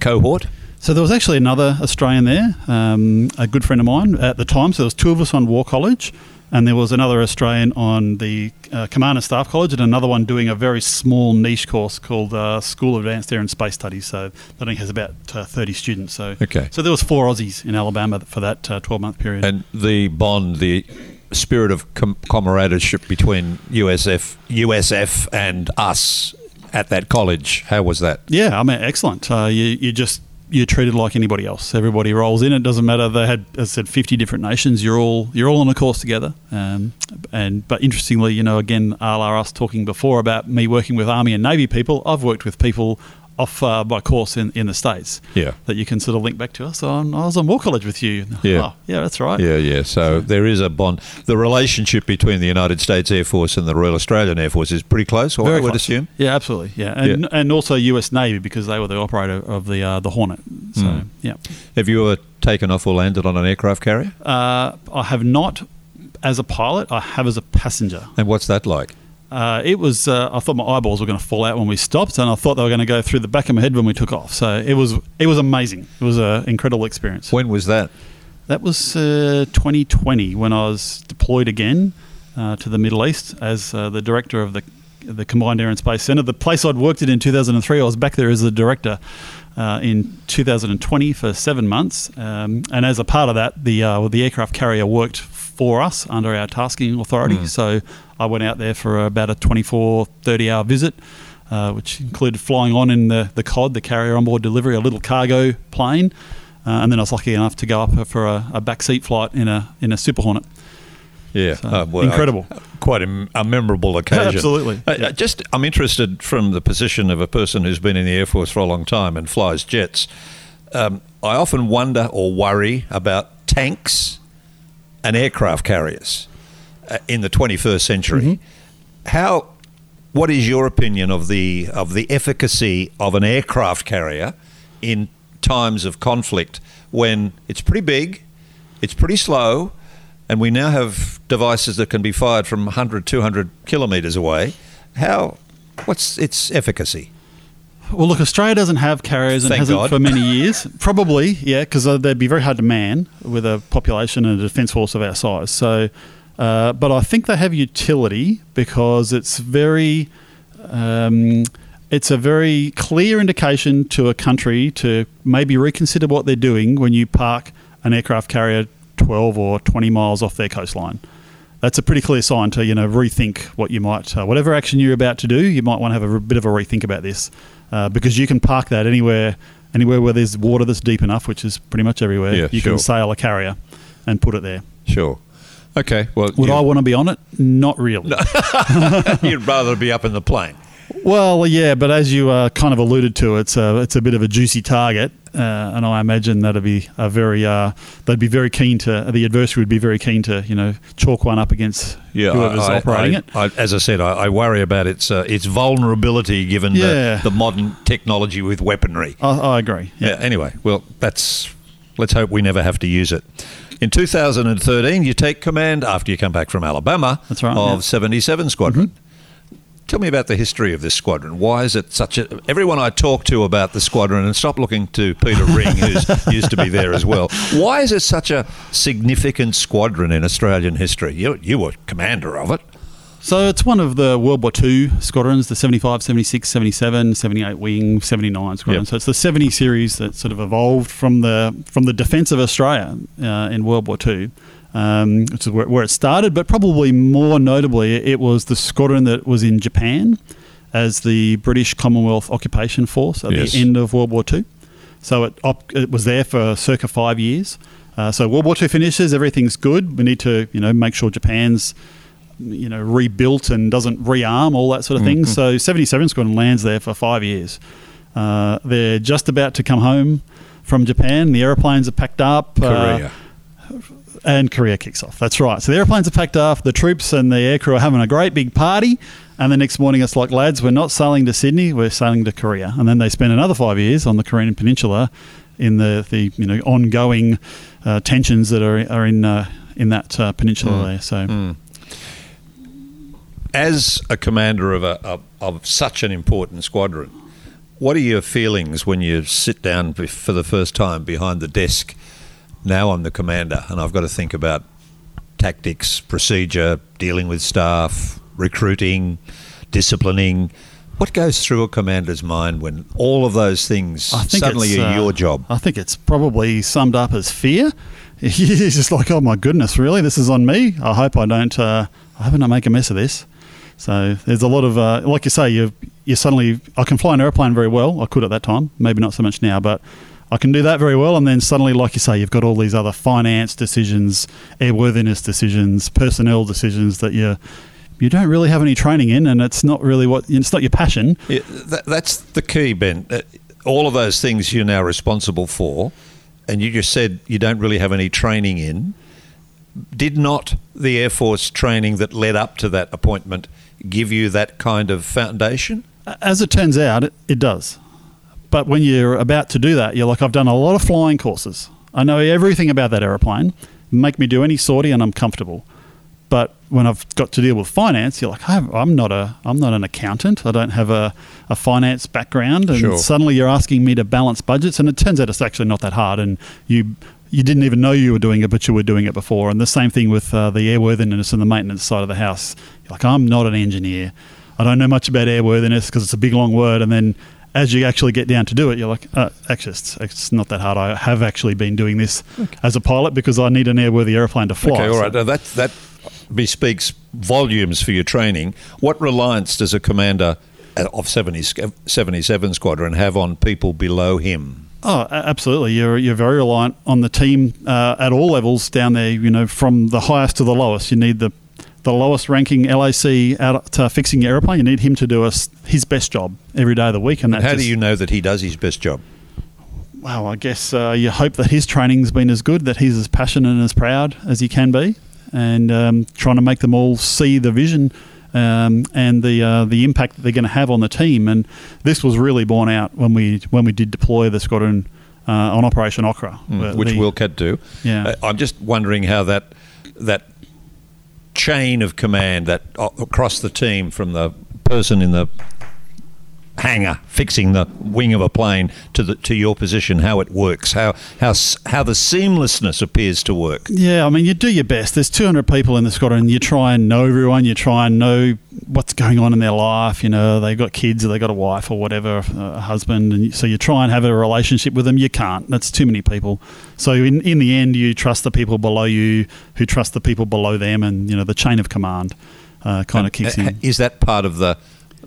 cohort? So there was actually another Australian there, um, a good friend of mine at the time. So there was two of us on War College, and there was another Australian on the uh, Command and Staff College, and another one doing a very small niche course called uh, School of Advanced Air and Space Studies. So that only has about uh, thirty students. So okay. So there was four Aussies in Alabama for that uh, twelve-month period. And the bond, the spirit of com- comradeship between U S F, U S F and us at that college, how was that? Yeah, I mean, excellent. Uh, you you just you're treated like anybody else. Everybody rolls in. It doesn't matter. They had, as I said, fifty different nations. You're all you're all on a course together. Um, and but interestingly, you know, again, a la us talking before about me working with Army and Navy people, I've worked with people off uh, by course in, in the States. Yeah, that you can sort of link back to us. Oh, I was on War College with you. Yeah, oh, yeah, that's right. Yeah, yeah. So, so there is a bond. The relationship between the United States Air Force and the Royal Australian Air Force is pretty close. Or very I would close. Assume. Yeah, absolutely. Yeah, and yeah. and also U S Navy, because they were the operator of the uh, the Hornet. So mm. yeah. Have you ever taken off or landed on an aircraft carrier? Uh, I have not as a pilot. I have as a passenger. And what's that like? Uh, it was. Uh, I thought my eyeballs were going to fall out when we stopped, and I thought they were going to go through the back of my head when we took off. So it was. It was amazing. It was an incredible experience. When was that? That was uh, twenty twenty, when I was deployed again uh, to the Middle East as uh, the director of the the Combined Air and Space Centre. The place I'd worked at in two thousand three, I was back there as the director uh, in two thousand twenty for seven months, um, and as a part of that, the uh, the aircraft carrier worked for us under our tasking authority. Mm. So I went out there for about a twenty-four, thirty hour visit, uh, which included flying on in the, the C O D, the carrier onboard delivery, a little cargo plane, Uh, and then I was lucky enough to go up for a, a backseat flight in a in a Super Hornet. Yeah, so, uh, well, incredible. I, quite a, a memorable occasion. Absolutely. Uh, yeah. Just, I'm interested from the position of a person who's been in the Air Force for a long time and flies jets. Um, I often wonder or worry about tanks and aircraft carriers uh, in the twenty-first century. Mm-hmm. How? What is your opinion of the of the efficacy of an aircraft carrier in times of conflict when it's pretty big, it's pretty slow, and we now have devices that can be fired from one hundred, two hundred kilometres away? How? What's its efficacy? Well, look, Australia doesn't have carriers and Thank hasn't God. for many years. Probably, yeah, because they'd be very hard to man with a population and a defence force of our size. So, uh, but I think they have utility because it's very... Um, it's a very clear indication to a country to maybe reconsider what they're doing when you park an aircraft carrier twelve or twenty miles off their coastline. That's a pretty clear sign to, you know, rethink what you might... Uh, whatever action you're about to do, you might want to have a bit of a rethink about this. Uh, because you can park that anywhere anywhere where there's water that's deep enough, which is pretty much everywhere. Yeah, you sure. can sail a carrier and put it there. Sure. Okay. Well, Would yeah. I want to be on it? Not really. No. You'd rather be up in the plane. Well, yeah, but as you uh, kind of alluded to, it's a, it's a bit of a juicy target, uh, and I imagine that'd be a very uh, they'd be very keen to the adversary would be very keen to you know chalk one up against yeah, whoever's I, operating I, it. I, as I said, I, I worry about its uh, its vulnerability given yeah. the, the modern technology with weaponry. I, I agree. Yeah. yeah. Anyway, well, that's let's hope we never have to use it. In two thousand thirteen, you take command after you come back from Alabama. That's right, of yeah. seventy-seven Squadron. Mm-hmm. Tell me about the history of this squadron. Why is it such a... Everyone I talk to about the squadron, and stop looking to Peter Ring, who's used to be there as well. Why is it such a significant squadron in Australian history? You, you were commander of it. So it's one of the World War Two squadrons, the seventy-five, seventy-six, seventy-seven, seventy-eight Wing, seventy-nine Squadron. Yep. So it's the seventy series that sort of evolved from the from the defence of Australia uh, in World War Two. Um, which is where, where it started, but probably more notably, it was the squadron that was in Japan as the British Commonwealth Occupation Force at yes. the end of World War Two. So it op- it was there for circa five years. Uh, so World War Two finishes, everything's good. We need to, you know, make sure Japan's, you know, rebuilt and doesn't rearm, all that sort of mm-hmm. thing. So seventy-seven Squadron lands there for five years. Uh, they're just about to come home from Japan. The aeroplanes are packed up. Korea. Uh, And Korea kicks off. That's right. So the airplanes are packed off. The troops and the aircrew are having a great big party. And the next morning, it's like, lads, we're not sailing to Sydney. We're sailing to Korea. And then they spend another five years on the Korean Peninsula, in the, the you know ongoing uh, tensions that are are in uh, in that uh, peninsula mm. there. So, mm. as a commander of a of, of such an important squadron, what are your feelings when you sit down for the first time behind the desk? Now I'm the commander and I've got to think about tactics, procedure, dealing with staff, recruiting, disciplining. What goes through a commander's mind when all of those things suddenly are uh, your job? I think it's probably summed up as fear. It's just like, oh my goodness, really? This is on me? I hope I don't, uh, I hope I don't make a mess of this. So there's a lot of, uh, like you say, you you suddenly, I can fly an airplane very well. I could at that time, maybe not so much now, but... I can do that very well, and then suddenly, like you say, you've got all these other finance decisions, airworthiness decisions, personnel decisions that you you don't really have any training in, and it's not really what it's not your passion. Yeah, that, that's the key, Ben. All of those things you're now responsible for, and you just said you don't really have any training in. Did not the Air Force training that led up to that appointment give you that kind of foundation? As it turns out, it, it does. But when you're about to do that, you're like, I've done a lot of flying courses. I know everything about that aeroplane. Make me do any sortie and I'm comfortable. But when I've got to deal with finance, you're like, I'm not a, I'm not an accountant. I don't have a, a finance background. And sure. suddenly you're asking me to balance budgets. And it turns out it's actually not that hard. And you you didn't even know you were doing it, but you were doing it before. And the same thing with uh, the airworthiness and the maintenance side of the house. You're like, I'm not an engineer. I don't know much about airworthiness because it's a big, long word. And then... as you actually get down to do it, you're like, oh, actually, it's, it's not that hard. I have actually been doing this okay. as a pilot because I need an airworthy airplane to fly. Okay, all right. So. Now that, that bespeaks volumes for your training. What reliance does a commander of seventy, seventy-seven Squadron have on people below him? Oh, absolutely. You're you're very reliant on the team uh, at all levels down there, you know, from the highest to the lowest. You need the the lowest ranking L A C out uh, fixing your aeroplane. You need him to do a, his best job every day of the week. And, and that how just, do you know that he does his best job? Well, I guess uh, you hope that his training's been as good, that he's as passionate and as proud as he can be, and um, trying to make them all see the vision um, and the uh, the impact that they're going to have on the team. And this was really borne out when we when we did deploy the squadron uh, on Operation Okra, mm, which the, Wilcat do. Yeah, uh, I'm just wondering how that that chain of command that uh, across the team from the person in the hangar fixing the wing of a plane to the to your position, how it works, how how how the seamlessness appears to work. Yeah, I mean, you do your best. There's two hundred people in the squadron. You try and know everyone. You try and know what's going on in their life. You know, they've got kids, or they've got a wife, or whatever, a husband. And so you try and have a relationship with them. You can't. That's too many people. So in in the end, you trust the people below you, who trust the people below them, and you know the chain of command uh, kind and, of kicks in. Is that part of the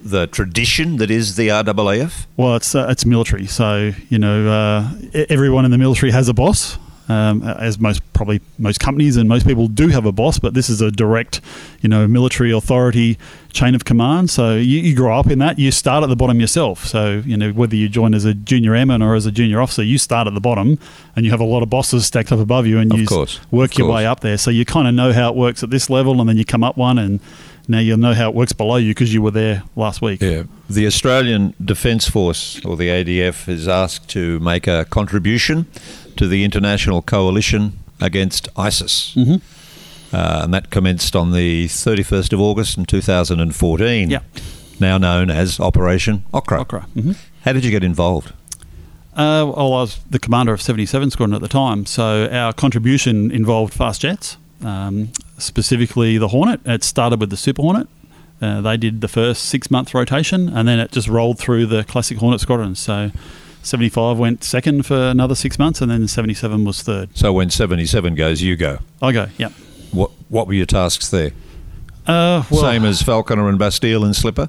the tradition that is the R A A F? Well, it's uh, it's military, so you know uh, everyone in the military has a boss, um, as most probably most companies and most people do have a boss. But this is a direct, you know, military authority chain of command. So you, you grow up in that. You start at the bottom yourself. So you know whether you join as a junior airman or as a junior officer, you start at the bottom, and you have a lot of bosses stacked up above you, and you work your way up there. So you kind of know how it works at this level, and then you come up one and. Now you'll know how it works below you because you were there last week. Yeah. The Australian Defence Force, or the A D F, is asked to make a contribution to the international coalition against ISIS. Mm-hmm. Uh, and that commenced on the thirty-first of August in two thousand fourteen, yeah. Now known as Operation Okra. Okra. Mm-hmm. How did you get involved? Uh, well, I was the commander of seventy-seven Squadron at the time, so our contribution involved fast jets. Um, specifically the Hornet. It started with the Super Hornet. Uh, they did the first six-month rotation, and then it just rolled through the classic Hornet squadron. So seventy-five went second for another six months, and then seventy-seven was third. So when seventy-seven goes, you go? I go, yeah. What What were your tasks there? Uh, well, Same as Falconer and Bastille and Slipper?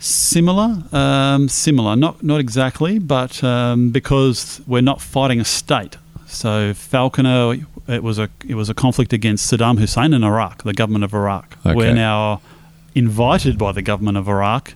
Similar, um, similar. Not, not exactly, but um, because we're not fighting a state. So Falconer... It was a it was a conflict against Saddam Hussein in Iraq, the government of Iraq. Okay. We're now invited by the government of Iraq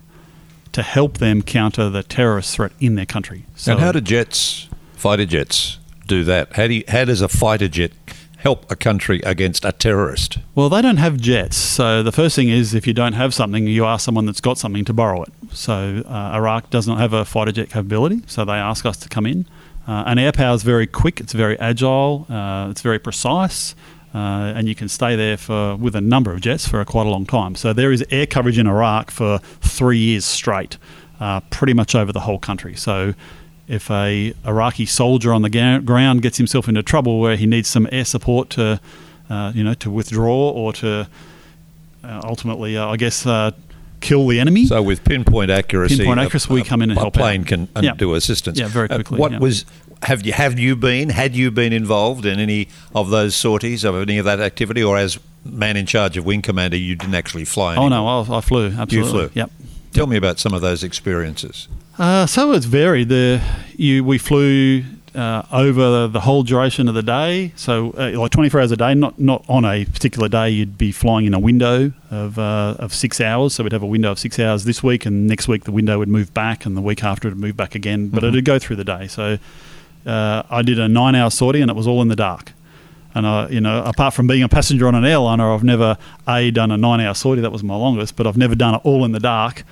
to help them counter the terrorist threat in their country. So and how do jets, fighter jets, do that? How do you, how does a fighter jet help a country against a terrorist? Well, they don't have jets. So the first thing is, if you don't have something, you ask someone that's got something to borrow it. So uh, Iraq does not have a fighter jet capability, so they ask us to come in. Uh, and air power is very quick. It's very agile. Uh, it's very precise, uh, and you can stay there for with a number of jets for a, quite a long time. So there is air coverage in Iraq for three years straight, uh, pretty much over the whole country. So if a Iraqi soldier on the ga- ground gets himself into trouble where he needs some air support to, uh, you know, to withdraw or to uh, ultimately, uh, I guess. Uh, kill the enemy. So with pinpoint accuracy, pinpoint accuracy, a, we come in and a help. A plane out. Can and yep. do assistance. Yeah, very quickly. Uh, what yep. was have you have you been had you been involved in any of those sorties of any of that activity, or as man in charge of Wing Commander, you didn't actually fly? Anymore? Oh no, I, was, I flew. Absolutely. You flew. Yep. Tell me about some of those experiences. Uh, so it's varied. The you we flew uh, over the whole duration of the day, so uh, like twenty-four hours a day. Not not on a particular day. You'd be flying in a window of uh, of six hours. So we'd have a window of six hours this week, and next week the window would move back, and the week after it would move back again. But mm-hmm. it'd go through the day. So uh, I did a nine-hour sortie, and it was all in the dark. And I, you know, apart from being a passenger on an airliner, I've never a done a nine-hour sortie. That was my longest, but I've never done it all in the dark.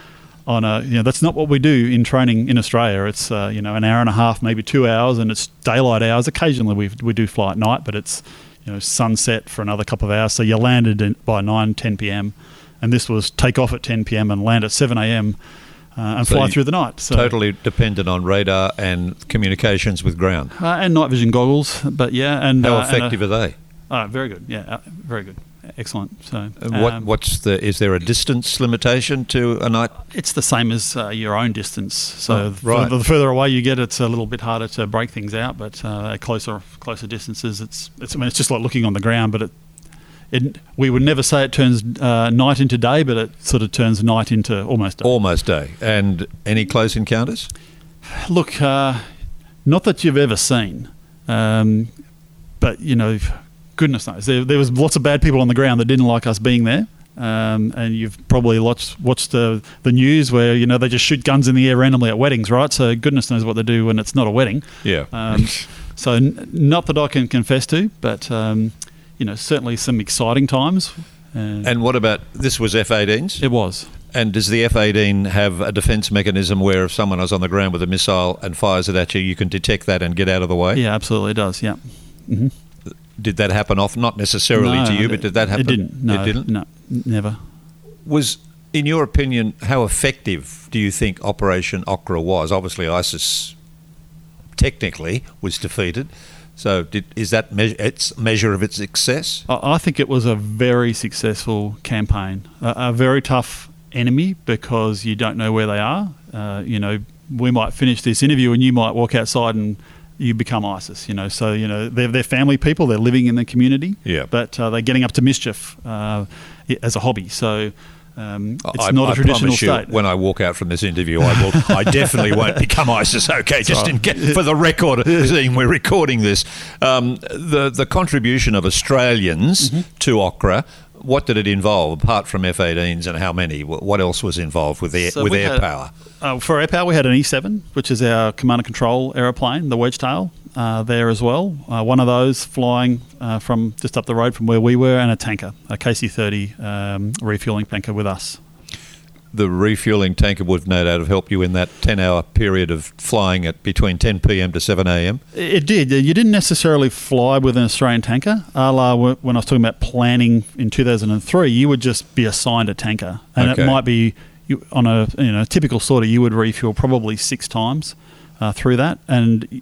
On a, you know, that's not what we do in training in Australia. It's uh, you know an hour and a half, maybe two hours, and it's daylight hours. Occasionally we we do fly at night, but it's you know sunset for another couple of hours. So you landed in, by nine, ten p.m. and this was take off at ten p.m. and land at seven a.m. Uh, and so fly through the night. So totally dependent on radar and communications with ground uh, and night vision goggles. But yeah, and how uh, effective and, uh, are they? Uh, very good. Yeah, uh, very good. Excellent. So, um, what what's the is there a distance limitation to a night? It's the same as uh, your own distance. So, oh, right. the, the further away you get, it's a little bit harder to break things out. But uh, at closer closer distances, it's it's. I mean, it's just like looking on the ground. But it, it we would never say it turns uh, night into day, but it sort of turns night into almost day. Almost day. And any close encounters? Look. Uh, not that you've ever seen. Um, but, you know, goodness knows, there, there was lots of bad people on the ground that didn't like us being there. Um, and you've probably watched, watched the, the news where, you know, they just shoot guns in the air randomly at weddings, right? So goodness knows what they do when it's not a wedding. Yeah. Um, so n- not that I can confess to, but, um, you know, certainly some exciting times. Uh, and what about, this was F eighteens? It was. And does the F eighteen have a defence mechanism where if someone is on the ground with a missile and fires it at you, you can detect that and get out of the way? Yeah, absolutely it does, yeah. Mm-hmm. Did that happen off? Not necessarily no, to you, but did that happen? It didn't. No, it didn't? No, never. Was, in your opinion, how effective do you think Operation Okra was? Obviously, ISIS technically was defeated. So did, is that me- its measure of its success? I think it was a very successful campaign, a, a very tough enemy because you don't know where they are. Uh, you know, we might finish this interview and you might walk outside and you become ISIS, you know. So, you know, they're, they're family people. They're living in the community. Yeah. But uh, they're getting up to mischief uh, as a hobby. So um, it's I, not I a traditional state. I promise you, when I walk out from this interview, I will. I definitely won't become ISIS. Okay, just right. in case, for the record, seeing we're recording this. Um, the, the contribution of Australians mm-hmm. to Okra, what did it involve, apart from F eighteens and how many? What else was involved with air, so with air had, power? Uh, for air power, we had an E seven, which is our command and control aeroplane, the Wedge Tail, uh, there as well. Uh, one of those flying uh, from just up the road from where we were, and a tanker, a K C thirty um, refuelling tanker with us. The refuelling tanker would no doubt have helped you in that ten-hour period of flying at between ten p.m. to seven a.m. It did. You didn't necessarily fly with an Australian tanker. A la when I was talking about planning in two thousand three, you would just be assigned a tanker. And okay. It might be you, on a you know typical sorter, you would refuel probably six times uh, through that. And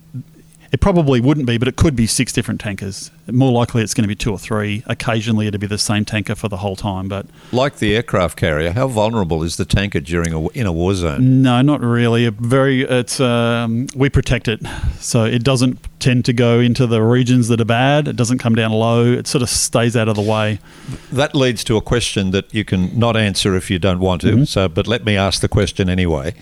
it probably wouldn't be, but it could be six different tankers. More likely it's going to be two or three. Occasionally it'll be the same tanker for the whole time. But like the aircraft carrier, how vulnerable is the tanker during a, in a war zone? No, not really. Very, it's um, we protect it. So it doesn't tend to go into the regions that are bad. It doesn't come down low. It sort of stays out of the way. That leads to a question that you can not answer if you don't want to. Mm-hmm. So, but let me ask the question anyway.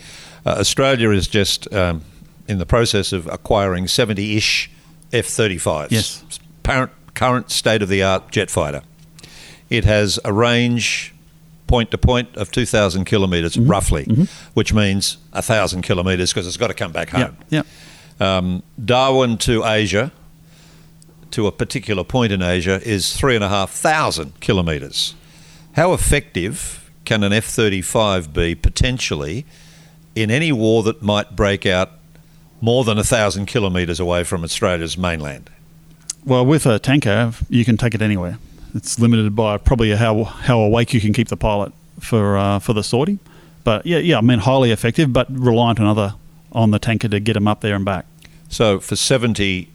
Uh, Australia is just... Um, in the process of acquiring seventy-ish F thirty-fives. Yes. Parent, current state-of-the-art jet fighter. It has a range point-to-point of two thousand kilometres, mm-hmm. roughly, mm-hmm. which means one thousand kilometres because it's got to come back home. Yeah. Yep. Um, Darwin to Asia, to a particular point in Asia, is three thousand five hundred kilometres. How effective can an F thirty-five be potentially in any war that might break out more than one thousand kilometres away from Australia's mainland? Well, with a tanker, you can take it anywhere. It's limited by probably how how awake you can keep the pilot for uh, for the sortie. But, yeah, yeah, I mean, highly effective, but reliant on, other, on the tanker to get them up there and back. So for seventy,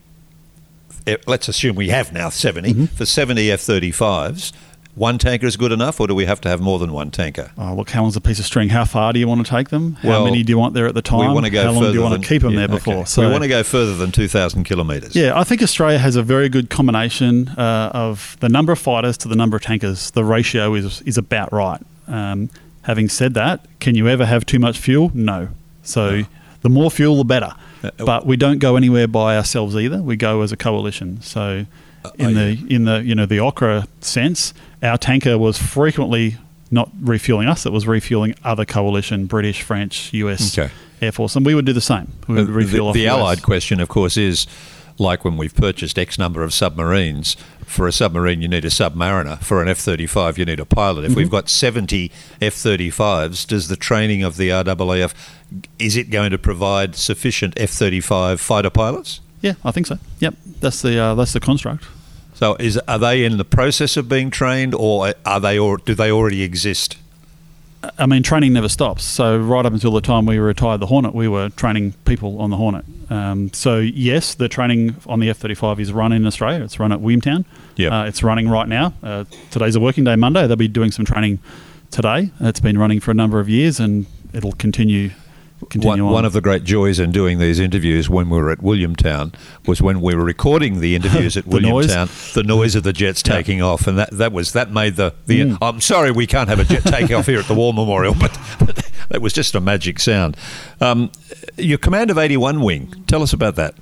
let's assume we have now seventy, mm-hmm. for seventy F thirty-fives, one tanker is good enough, or do we have to have more than one tanker? Oh, look, how long's a piece of string? How far do you want to take them? How well, many do you want there at the time? We want to go how long do you want than, to keep them yeah, there before? Okay. So, we want to go further than two thousand kilometres. Yeah, I think Australia has a very good combination uh, of the number of fighters to the number of tankers. The ratio is is about right. Um, having said that, can you ever have too much fuel? No. So no. The more fuel, the better. Uh, but we don't go anywhere by ourselves either. We go as a coalition. So... In the in the you know the Okra sense, our tanker was frequently not refueling us; it was refueling other coalition, British, French, U S okay. Air Force, and we would do the same. We would refuel the, off the Allied question, of course, is like when we've purchased X number of submarines. For a submarine, you need a submariner. For an F thirty-five, you need a pilot. If mm-hmm. we've got seventy F thirty-fives, does the training of the R A A F, is it going to provide sufficient F thirty-five fighter pilots? Yeah, I think so. Yep, that's the uh, that's the construct. So, is are they in the process of being trained, or are they, or do they already exist? I mean, training never stops. So, right up until the time we retired the Hornet, we were training people on the Hornet. Um, so, yes, the training on the F thirty-five is run in Australia. It's run at Williamtown. Yep. Uh, it's running right now. Uh, today's a working day, Monday. They'll be doing some training today. It's been running for a number of years, and it'll continue. One, on. one of the great joys in doing these interviews when we were at Williamtown was when we were recording the interviews at the Williamtown, noise. the noise of the jets yeah. taking off, and that, that was that made the, the mm. I'm sorry we can't have a jet taking off here at the War Memorial, but, but that was just a magic sound. Um, your command of eighty-one Wing, tell us about that.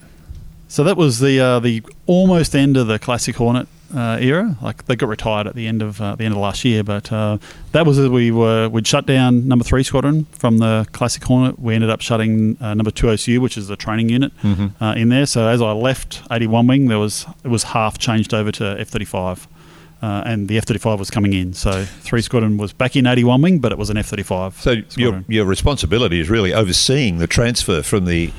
So that was the uh, the almost end of the classic Hornet uh, era. Like they got retired at the end of uh, the end of last year, but uh, that was we were we'd shut down number three Squadron from the classic Hornet. We ended up shutting uh, number two O C U, which is the training unit, mm-hmm. uh, in there. So as I left eighty-one Wing, there was it was half changed over to F thirty-five, uh, and the F thirty-five was coming in. So three Squadron was back in eighty-one Wing, but it was an F thirty-five. So your, your responsibility is really overseeing the transfer from the.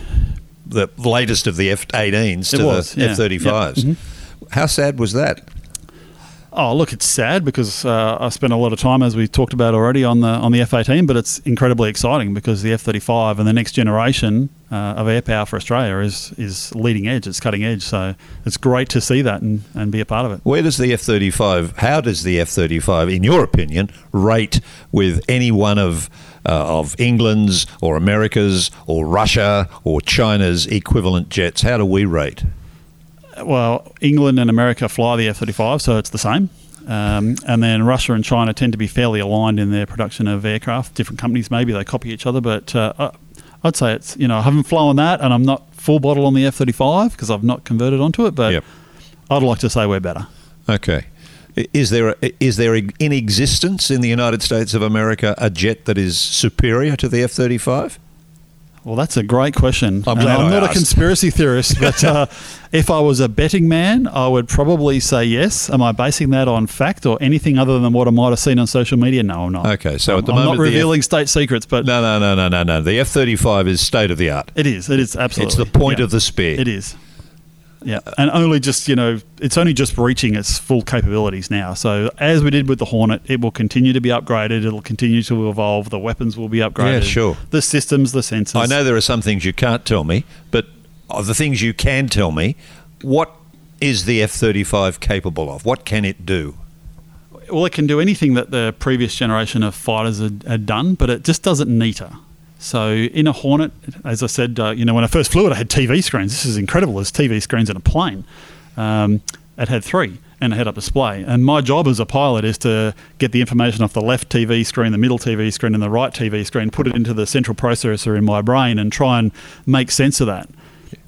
the latest of the F eighteens to was, the yeah. F thirty-fives. Yep. Mm-hmm. How sad was that? Oh, look, it's sad because uh, I spent a lot of time, as we talked about already, on the on the F eighteen, but it's incredibly exciting because the F thirty-five and the next generation uh, of air power for Australia is is leading edge, it's cutting edge. So it's great to see that and, and be a part of it. Where does the F thirty-five, how does the F thirty-five, in your opinion, rate with any one of Uh, of England's or America's or Russia or China's equivalent jets? How do we rate? Well, England and America fly the F thirty-five, so it's the same. Um, and then Russia and China tend to be fairly aligned in their production of aircraft. Different companies maybe, they copy each other, but uh, I'd say it's, you know, I haven't flown that and I'm not full bottle on the F thirty-five because I've not converted onto it, but yep. I'd like to say we're better. Okay. Is there a, is there a, in existence in the United States of America a jet that is superior to the F thirty-five? Well, that's a great question. I'm, glad I'm I not asked. a conspiracy theorist, but uh, if I was a betting man, I would probably say yes. Am I basing that on fact or anything other than what I might have seen on social media? No, I'm not. Okay, so I'm, at the I'm moment, I'm not revealing F- state secrets, but no, no, no, no, no, no. The F thirty-five is state of the art. It is. It is absolutely. It's the point yeah. of the spear. It is. Yeah, and only just, you know, it's only just reaching its full capabilities now. So as we did with the Hornet, it will continue to be upgraded. It'll continue to evolve. The weapons will be upgraded. Yeah, sure. The systems, the sensors. I know there are some things you can't tell me, but of the things you can tell me, what is the F thirty-five capable of? What can it do? Well, it can do anything that the previous generation of fighters had, had done, but it just does it neater. So in a Hornet, as I said, uh, you know, when I first flew it, I had T V screens. This is incredible. There's T V screens in a plane. Um, it had three and a head-up display. And my job as a pilot is to get the information off the left T V screen, the middle T V screen, and the right T V screen, put it into the central processor in my brain and try and make sense of that.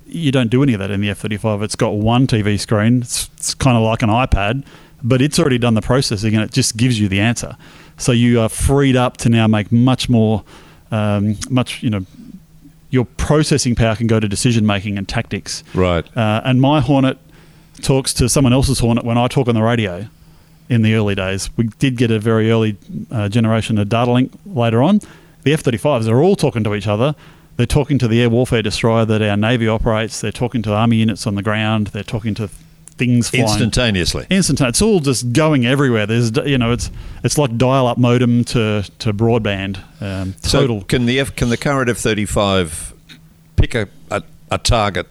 You don't do any of that in the F thirty-five. It's got one T V screen. It's, it's kind of like an iPad, but it's already done the processing and it just gives you the answer. So you are freed up to now make much more... Um, much, you know, your processing power can go to decision making and tactics. Right. Uh, and my Hornet talks to someone else's Hornet when I talk on the radio. In the early days, we did get a very early uh, generation of data link later on. The F thirty-fives are all talking to each other. They're talking to the air warfare destroyer that our Navy operates. They're talking to army units on the ground. They're talking to things flying instantaneously. Instantaneously, it's all just going everywhere. There's, you know, it's it's like dial-up modem to to broadband. Um, total. So can the F, can the current F thirty-five pick a, a a target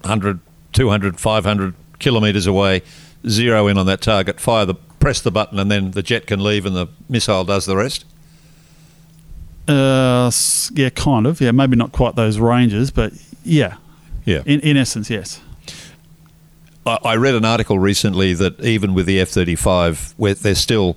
one hundred, two hundred, five hundred kilometers away, zero in on that target, fire the press the button, and then the jet can leave, and the missile does the rest? Uh, yeah, kind of. Yeah, maybe not quite those ranges, but yeah, yeah. In in essence, yes. I read an article recently that even with the F thirty-five, they're still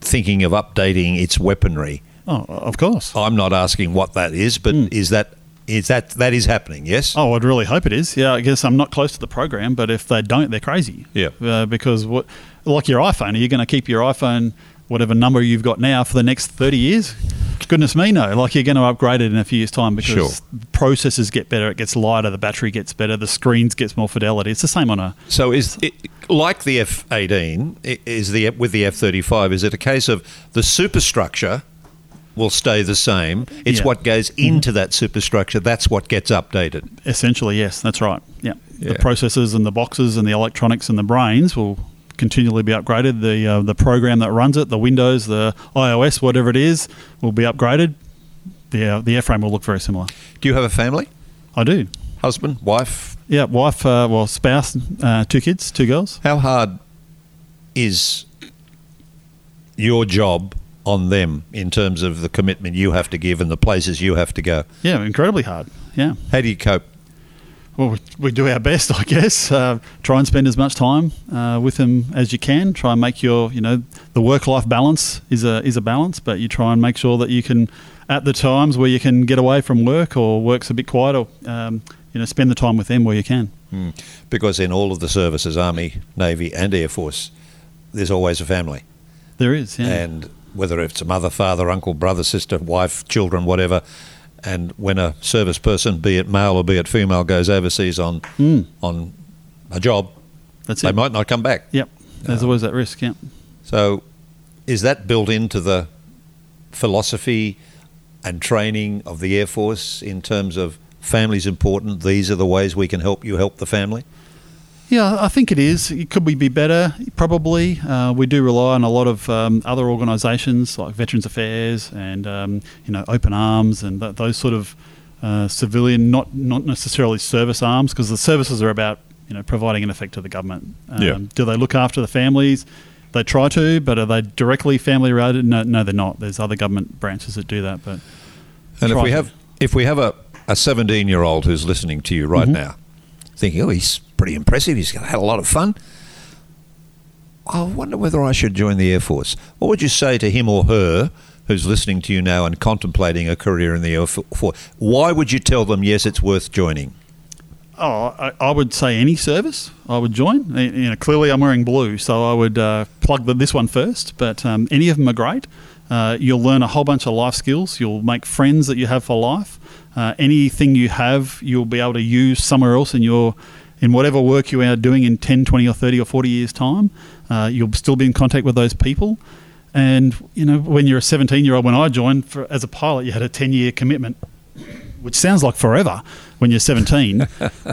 thinking of updating its weaponry. Oh, of course. I'm not asking what that is, but mm. is that is that that is happening? Yes. Oh, I'd really hope it is. Yeah, I guess I'm not close to the program, but if they don't, they're crazy. Yeah. Uh, because what, like your iPhone, are you going to keep your iPhone, whatever number you've got now, for the next thirty years? Goodness me, no. Like you're going to upgrade it in a few years' time because sure. processors get better, it gets lighter, the battery gets better, the screens gets more fidelity. It's the same on a... So is it, like the F eighteen, is the with the F thirty-five, is it a case of the superstructure will stay the same? It's yeah. what goes into mm-hmm. that superstructure, that's what gets updated. Essentially, yes, that's right. Yeah. yeah. The processors and the boxes and the electronics and the brains will... continually be upgraded. The uh, the program that runs it, the Windows, the iOS, whatever it is, will be upgraded. The uh, the airframe will look very similar. Do you have a family? I do. Husband, wife? Yeah, wife, uh, well, spouse, uh, two kids, two girls. How hard is your job on them in terms of the commitment you have to give and the places you have to go. Yeah, incredibly hard. Yeah. How do you cope? Well, we, we do our best, I guess. Uh, try and spend as much time uh, with them as you can. Try and make your, you know, the work-life balance is a is a balance, but you try and make sure that you can, at the times where you can get away from work or work's a bit quieter, um, you know, spend the time with them where you can. Mm. Because in all of the services, Army, Navy and Air Force, there's always a family. There is, yeah. And whether it's a mother, father, uncle, brother, sister, wife, children, whatever. And when a service person, be it male or be it female, goes overseas on mm. on a job, That's they it. might not come back. Yep, there's uh, always that risk, yeah. So is that built into the philosophy and training of the Air Force in terms of family's important, these are the ways we can help you help the family? Yeah, I think it is. Could we be better? Probably. Uh, we do rely on a lot of um, other organisations like Veterans Affairs and um, you know Open Arms and th- those sort of uh, civilian, not not necessarily service arms, because the services are about you know providing an effect to the government. Um, yeah. Do they look after the families? They try to, but are they directly family related? No, no, they're not. There's other government branches that do that. But and if we to. have if we have a a seventeen-year-old who's listening to you right mm-hmm. now, thinking, oh, he's pretty impressive, he's had a lot of fun, I wonder whether I should join the Air Force. What would you say to him or her who's listening to you now and contemplating a career in the Air Force? Why would you tell them, yes, it's worth joining? Oh, I, I would say any service I would join. You know, clearly I'm wearing blue, so I would uh, plug the, this one first, but um, any of them are great. Uh, you'll learn a whole bunch of life skills. You'll make friends that you have for life. Uh, anything you have, you'll be able to use somewhere else in your in whatever work you are doing in ten, twenty or thirty or forty years' time. Uh, you'll still be in contact with those people. And, you know, when you're a seventeen-year-old, when I joined for, as a pilot, you had a ten-year commitment, which sounds like forever when you're seventeen.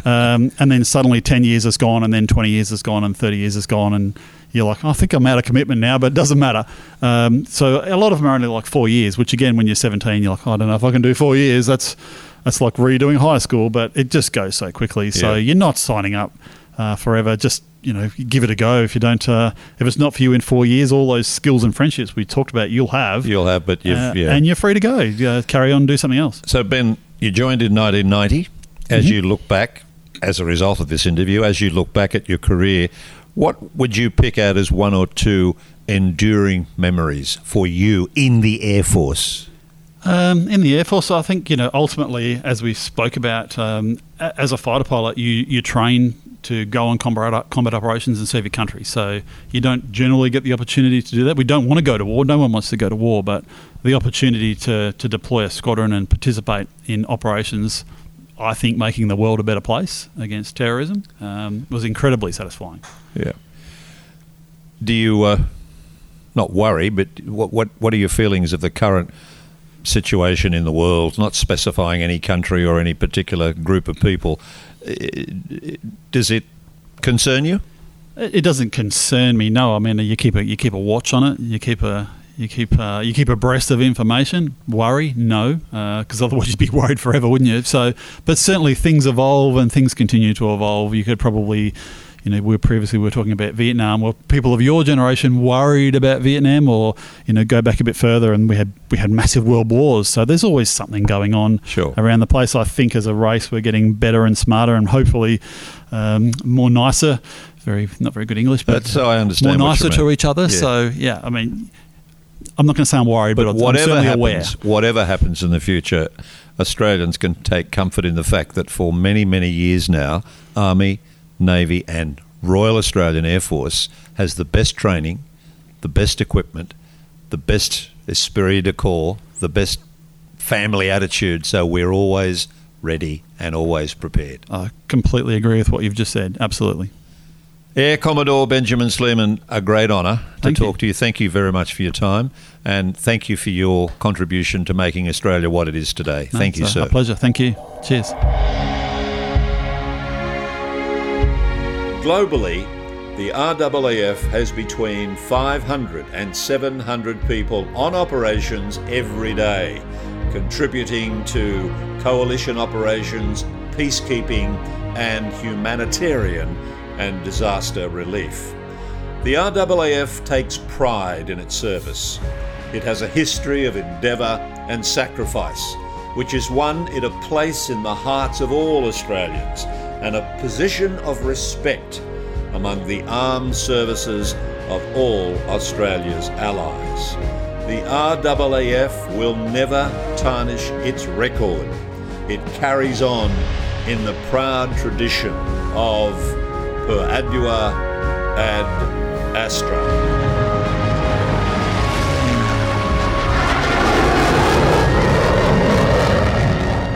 um, and then suddenly ten years is gone, and then twenty years is gone, and thirty years is gone. And you're like, oh, I think I'm out of commitment now, but it doesn't matter. Um, so a lot of them are only like four years, which, again, when you're seventeen, you're like, oh, I don't know if I can do four years. That's... It's like redoing high school, but it just goes so quickly. Yeah. So you're not signing up uh, forever. Just, you know, give it a go. If you don't, uh, if it's not for you in four years, all those skills and friendships we talked about, you'll have. You'll have, but you've, uh, yeah. And you're free to go. Uh, carry on, do something else. So, Ben, you joined in nineteen ninety. As mm-hmm. you look back, as a result of this interview, as you look back at your career, what would you pick out as one or two enduring memories for you in the Air Force? Um, in the Air Force, I think, you know, ultimately, as we spoke about, um, a- as a fighter pilot, you, you train to go on combat, combat operations and serve your country. So you don't generally get the opportunity to do that. We don't want to go to war. No one wants to go to war, but the opportunity to, to deploy a squadron and participate in operations, I think, making the world a better place against terrorism, um, was incredibly satisfying. Yeah. Do you, uh, not worry, but what, what, what are your feelings of the current situation in the world, not specifying any country or any particular group of people? Does it concern you? It doesn't concern me, no. I mean, you keep a you keep a watch on it. You keep a you keep uh, you keep abreast of information. Worry, no, because uh, otherwise you'd be worried forever, wouldn't you? So, but certainly things evolve and things continue to evolve. You could probably. You know, we previously we were talking about Vietnam. Well, people of your generation worried about Vietnam, or you know, go back a bit further, and we had we had massive world wars. So there's always something going on sure. around the place. I think as a race, we're getting better and smarter, and hopefully um, more nicer. Very not very good English, but that's so I understand more nicer to each other. Yeah. So yeah, I mean, I'm not going to say I'm worried, but, but whatever I'm certainly happens, aware. Whatever happens in the future, Australians can take comfort in the fact that for many many years now, Army, Navy and Royal Australian Air Force has the best training, the best equipment, the best esprit de corps, the best family attitude, so we're always ready and always prepared. I completely agree with what you've just said, absolutely. Air Commodore Benjamin Sleeman, a great honour to thank talk you. to you. Thank you very much for your time, and thank you for your contribution to making Australia what it is today. No, thank you, a, sir. A pleasure. Thank you. Cheers. Globally, the R A A F has between five hundred and seven hundred people on operations every day, contributing to coalition operations, peacekeeping and humanitarian and disaster relief. The R A A F takes pride in its service. It has a history of endeavour and sacrifice, which has won it a place in the hearts of all Australians and a position of respect among the armed services of all Australia's allies. The R A A F will never tarnish its record. It carries on in the proud tradition of per adua ad astra.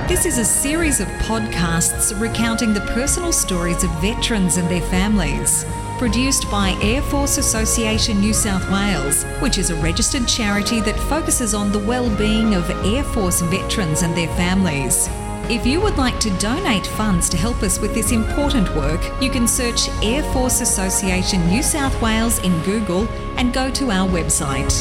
This is a series of podcasts recounting the personal stories of veterans and their families, produced by Air Force Association New South Wales, which is a registered charity that focuses on the well-being of Air Force veterans and their families. If you would like to donate funds to help us with this important work, you can search Air Force Association New South Wales in Google and go to our website.